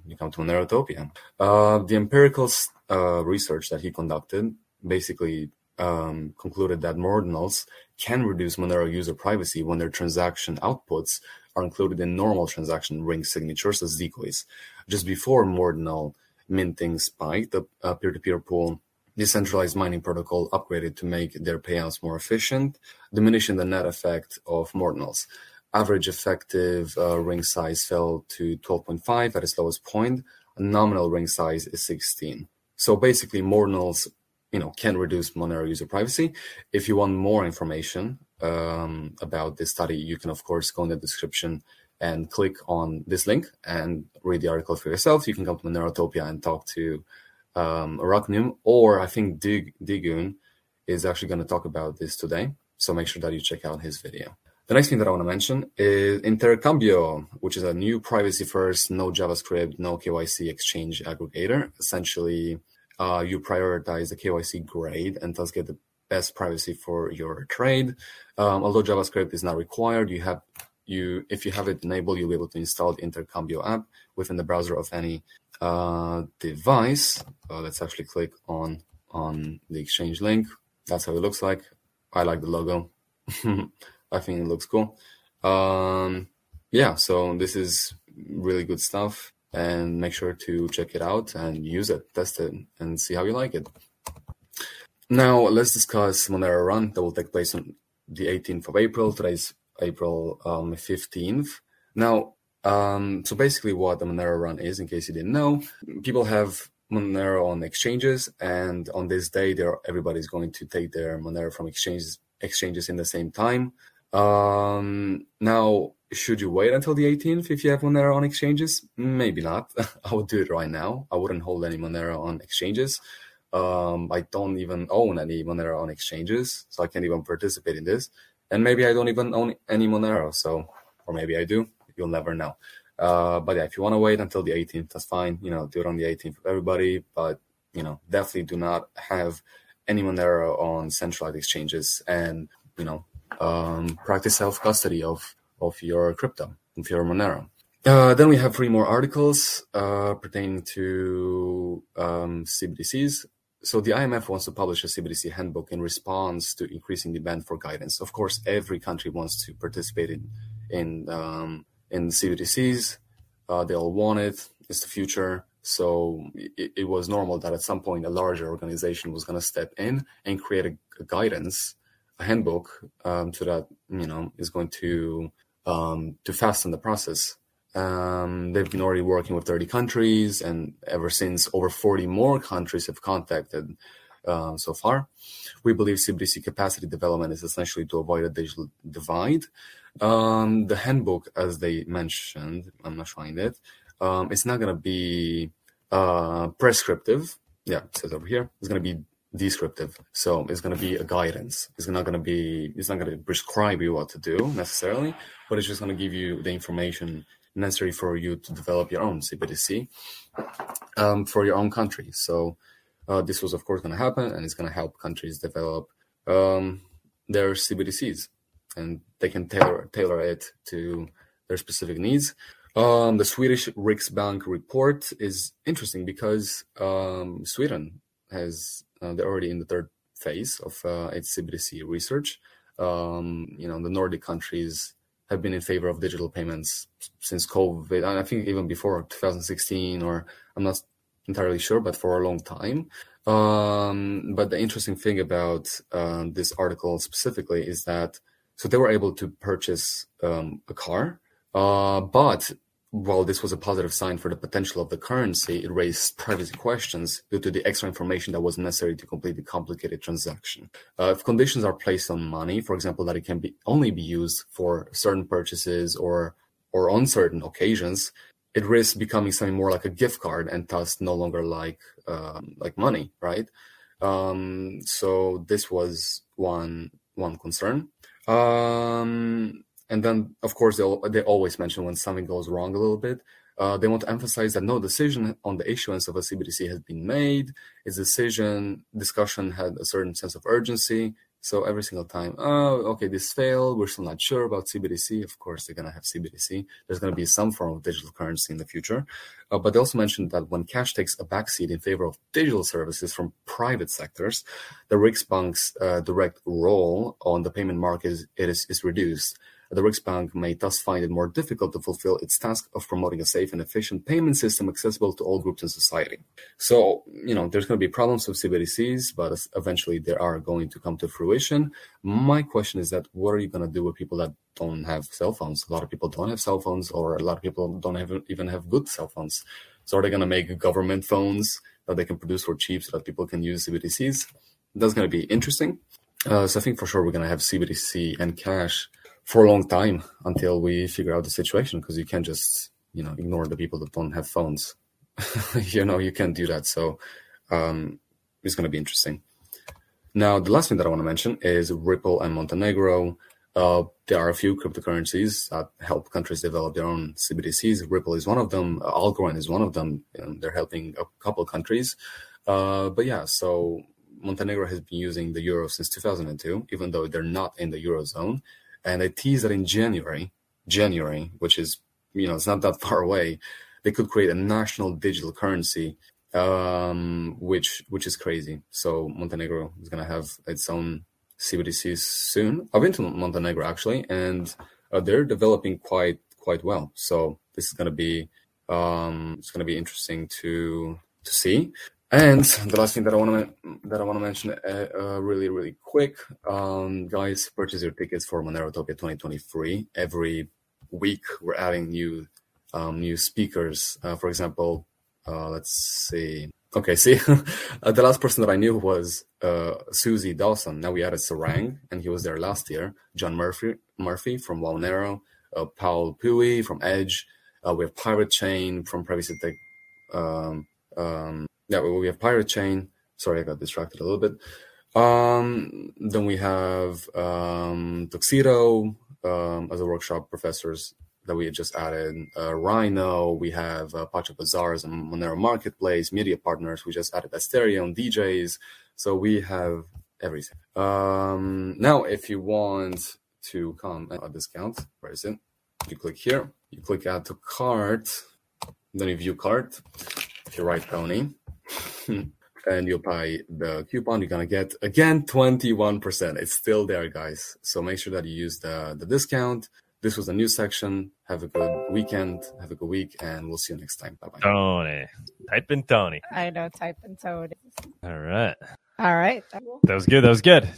Monerotopia. The empirical research that he conducted basically concluded that Mordinals can reduce Monero user privacy when their transaction outputs are included in normal transaction ring signatures as decoys. Just before Mordinal minting spiked, the peer-to-peer pool decentralized mining protocol upgraded to make their payouts more efficient, diminishing the net effect of Mordinals. Average effective ring size fell to 12.5 at its lowest point. Nominal ring size is 16. So basically, Mordinals can reduce Monero user privacy. If you want more information about this study, you can, of course, go in the description and click on this link and read the article for yourself. You can come to Monerotopia and talk to Arachnium, or I think Digoon is actually going to talk about this today. So make sure that you check out his video. The next thing that I want to mention is Intercambio, which is a new privacy-first, no JavaScript, no KYC exchange aggregator. Essentially, you prioritize the KYC grade and thus get the best privacy for your trade. Although JavaScript is not required, if you have it enabled, you'll be able to install the Intercambio app within the browser of any device. Let's actually click on the exchange link. That's how it looks like. I like the logo. I think it looks cool. Yeah, so this is really good stuff, and make sure to check it out and use it, test it, and see how you like it. Now let's discuss Monero Run that will take place on the 18th of April. Today's April 15th. Now, so basically what the Monero Run is, in case you didn't know, people have Monero on exchanges, and on this day, everybody's going to take their Monero from exchanges in the same time. Now, should you wait until the 18th if you have Monero on exchanges? Maybe not. I would do it right now. I wouldn't hold any Monero on exchanges. I don't even own any Monero on exchanges, so I can't even participate in this. And maybe I don't even own any Monero, or maybe I do. You'll never know. But yeah, if you want to wait until the 18th, that's fine. You know, do it on the 18th for everybody. But, you know, definitely do not have any Monero on centralized exchanges, and, you know, practice self-custody of your crypto, of your Monero. Then we have three more articles pertaining to CBDCs. So the IMF wants to publish a CBDC handbook in response to increasing demand for guidance. Of course, every country wants to participate in CBDCs. They all want it. It's the future. So it was normal that at some point a larger organization was going to step in and create a guidance, a handbook, so that, you know, is going to fasten the process. They've been already working with 30 countries, and ever since, over 40 more countries have contacted so far. We believe CBDC capacity development is essentially to avoid a digital divide. The handbook, as they mentioned, I'm not showing it. It's not going to be prescriptive. Yeah, it says over here. It's going to be descriptive. So it's going to be a guidance. It's not going to prescribe you what to do necessarily, but it's just going to give you the information necessary for you to develop your own CBDC for your own country. So this was, of course, going to happen, and it's going to help countries develop their CBDCs, and they can tailor it to their specific needs. The Swedish Riksbank report is interesting because Sweden has they're already in the third phase of its CBDC research. You know, the Nordic countries have been in favor of digital payments since COVID, and I think even before 2016, or I'm not entirely sure, but for a long time. But the interesting thing about this article specifically is that, so they were able to purchase a car, but while this was a positive sign for the potential of the currency, it raised privacy questions due to the extra information that was necessary to complete the complicated transaction. If conditions are placed on money, for example, that it can only be used for certain purchases or on certain occasions, it risks becoming something more like a gift card and thus no longer like money, right? So this was one concern. And then, of course, they always mention when something goes wrong a little bit. They want to emphasize that no decision on the issuance of a CBDC has been made. Its discussion had a certain sense of urgency. So every single time, this failed. We're still not sure about CBDC. Of course, they're going to have CBDC. There's going to be some form of digital currency in the future. But they also mentioned that when cash takes a backseat in favor of digital services from private sectors, the Riksbank's direct role on the payment market is reduced. The Riksbank may thus find it more difficult to fulfill its task of promoting a safe and efficient payment system accessible to all groups in society. So, you know, there's going to be problems with CBDCs, but eventually they are going to come to fruition. My question is that what are you going to do with people that don't have cell phones? A lot of people don't have cell phones, or a lot of people don't even have good cell phones. So are they going to make government phones that they can produce for cheap so that people can use CBDCs? That's going to be interesting. So I think for sure we're going to have CBDC and cash for a long time until we figure out the situation, because you can't just, you know, ignore the people that don't have phones. You know, you can't do that. So it's going to be interesting. Now, the last thing that I want to mention is Ripple and Montenegro. There are a few cryptocurrencies that help countries develop their own CBDCs. Ripple is one of them. Algorand is one of them. And they're helping a couple countries. But yeah, so Montenegro has been using the euro since 2002, even though they're not in the eurozone. And I tease that in January, which is, you know, it's not that far away, they could create a national digital currency, which is crazy. So Montenegro is going to have its own CBDCs soon. I've been to Montenegro, actually, and they're developing quite well. So this is going to be it's going to be interesting to see. And the last thing that I want to mention really quick, guys, purchase your tickets for Monerotopia 2023. Every week we're adding new speakers. For example, let's see. Okay, see, the last person that I knew was Susie Dawson. Now we added Sarang, and he was there last year. John Murphy from Wownero, Paul Pui from Edge. We have Pirate Chain from Privacy Tech. Yeah, we have Pirate Chain. Sorry, I got distracted a little bit. Then we have Tuxedo as a workshop professors that we had just added. Rhino, we have Pacha Bazaars and Monero Marketplace, media partners. We just added Asterion, DJs. So we have everything. Now, if you want to come at a discount, where is it? You click here. You click add to cart. Then you view cart. If you write Tony. And you apply the coupon, you're going to get, again, 21%. It's still there, guys. So make sure that you use the discount. This was a new section. Have a good weekend. Have a good week. And we'll see you next time. Bye-bye. Tony. Type in Tony. I know. Type in Tony. All right. All right. That was good. That was good.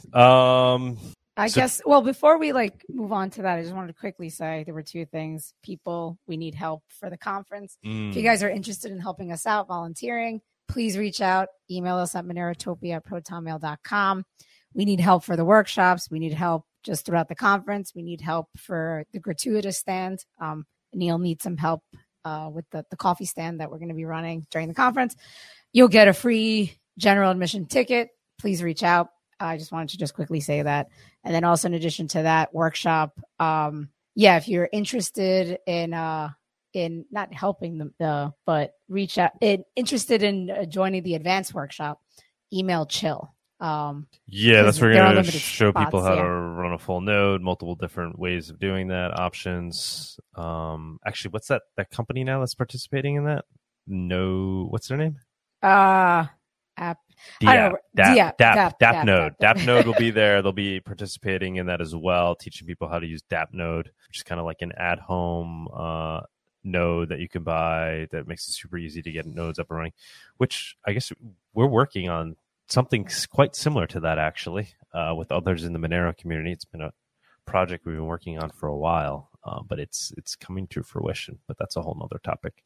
I guess, well, before we move on to that, I just wanted to quickly say there were two things. People, we need help for the conference. If you guys are interested in helping us out, volunteering, please reach out, email us at monerotopia@protonmail.com. We need help for the workshops. We need help just throughout the conference. We need help for the gratuitous stand. Neil needs some help with the coffee stand that we're going to be running during the conference. You'll get a free general admission ticket. Please reach out. I just wanted to just quickly say that. And then also in addition to that workshop, if you're interested in not helping them, but reach out, interested in joining the advanced workshop, email Chill. That's where you're going to show spots, people how to run a full node, multiple different ways of doing that, options. Actually, what's that company now that's participating in that? No, what's their name? App. Dapnode. Dapnode will be there. They'll be participating in that as well, teaching people how to use Dapnode, which is kind of like an at-home node that you can buy that makes it super easy to get nodes up and running, which I guess we're working on something quite similar to that, actually, with others in the Monero community. It's been a project we've been working on for a while. But it's coming to fruition, but that's a whole nother topic.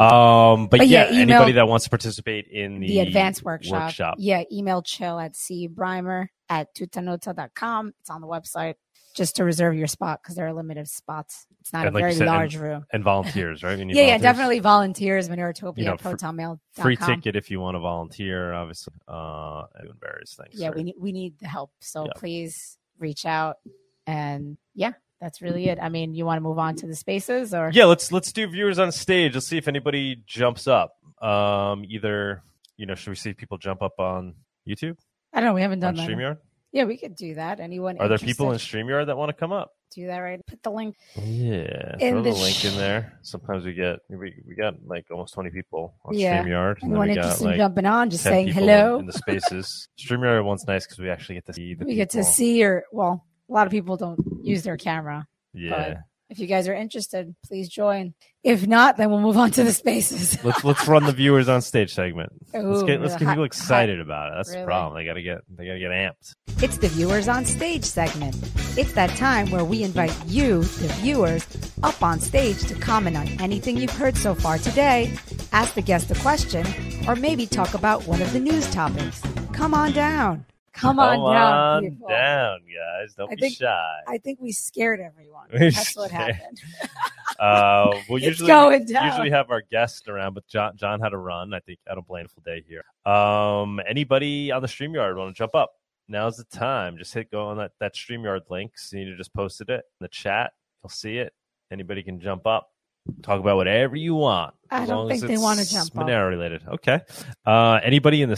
Anybody that wants to participate in the advanced workshop. Yeah, email Chill at cbrimer@tutanota.com. It's on the website just to reserve your spot because there are limited spots. It's not a very large room. And volunteers, right? Yeah, definitely volunteers. Monerotopia, protonmail.com. Free ticket if you want to volunteer, obviously. Doing various things. Yeah, right? we need the help. So please reach out and that's really it. I mean, you want to move on to the spaces or? Yeah, let's do viewers on stage. Let's see if anybody jumps up. Should we see people jump up on YouTube? I don't know. We haven't done that. StreamYard? Yeah, we could do that. Anyone? Are there people in StreamYard that want to come up? Do that right. Put the link. Yeah, throw the link in there. Sometimes we get got almost 20 people on StreamYard. And anyone interested in jumping on, just saying hello in the spaces. StreamYard one's nice because we actually get to see the people. We get to see a lot of people don't use their camera. Yeah. But if you guys are interested, please join. If not, then we'll move on to the spaces. let's run the viewers on stage segment. Let's get people excited about it. That's the problem. They gotta get amped. It's the viewers on stage segment. It's that time where we invite you, the viewers, up on stage to comment on anything you've heard so far today, ask the guest a question, or maybe talk about one of the news topics. Come on down. Come on down, guys. Don't be shy. I think we scared everyone. That's what happened. We'll usually have our guests around, but John had to run. I think I don't blame full day here. Anybody on the StreamYard want to jump up? Now's the time. Just go on that StreamYard link. So you just posted it in the chat. You'll see it. Anybody can jump up. Talk about whatever you want. I don't think they want to jump up. Monero related. Okay. Anybody in the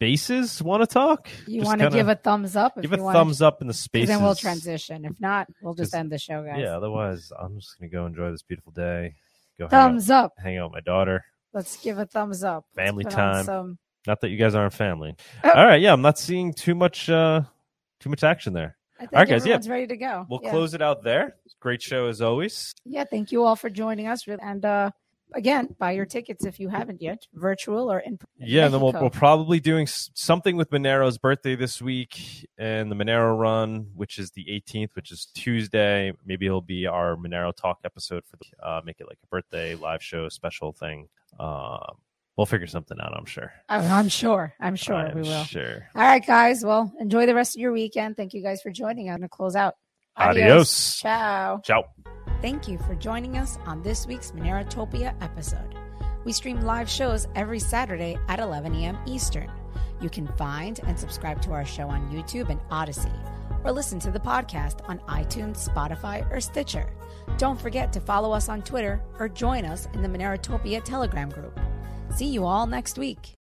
Spaces want to talk? You want to give a thumbs up? Thumbs up in the spaces. Then we'll transition. If not, we'll just end the show, guys. Yeah, otherwise, I'm just going to go enjoy this beautiful day. Go thumbs up. Hang out with my daughter. Let's give a thumbs up. Family time. Not that you guys aren't family. All right, I'm not seeing too much action there. I think all right, guys, everyone's ready to go. We'll close it out there. Great show as always. Yeah, thank you all for joining us. And again, buy your tickets if you haven't yet, virtual or in person. Yeah, and then we'll probably doing something with Monero's birthday this week and the Monero Run, which is the 18th, which is Tuesday. Maybe it'll be our Monero Talk episode for the Make It Like a Birthday live show special thing. We'll figure something out, I'm sure. I'm sure we will. All right, guys. Well, enjoy the rest of your weekend. Thank you guys for joining. I'm going to close out. Adios. Ciao. Ciao. Thank you for joining us on this week's Monerotopia episode. We stream live shows every Saturday at 11 a.m. Eastern. You can find and subscribe to our show on YouTube and Odyssey, or listen to the podcast on iTunes, Spotify, or Stitcher. Don't forget to follow us on Twitter or join us in the Monerotopia Telegram group. See you all next week.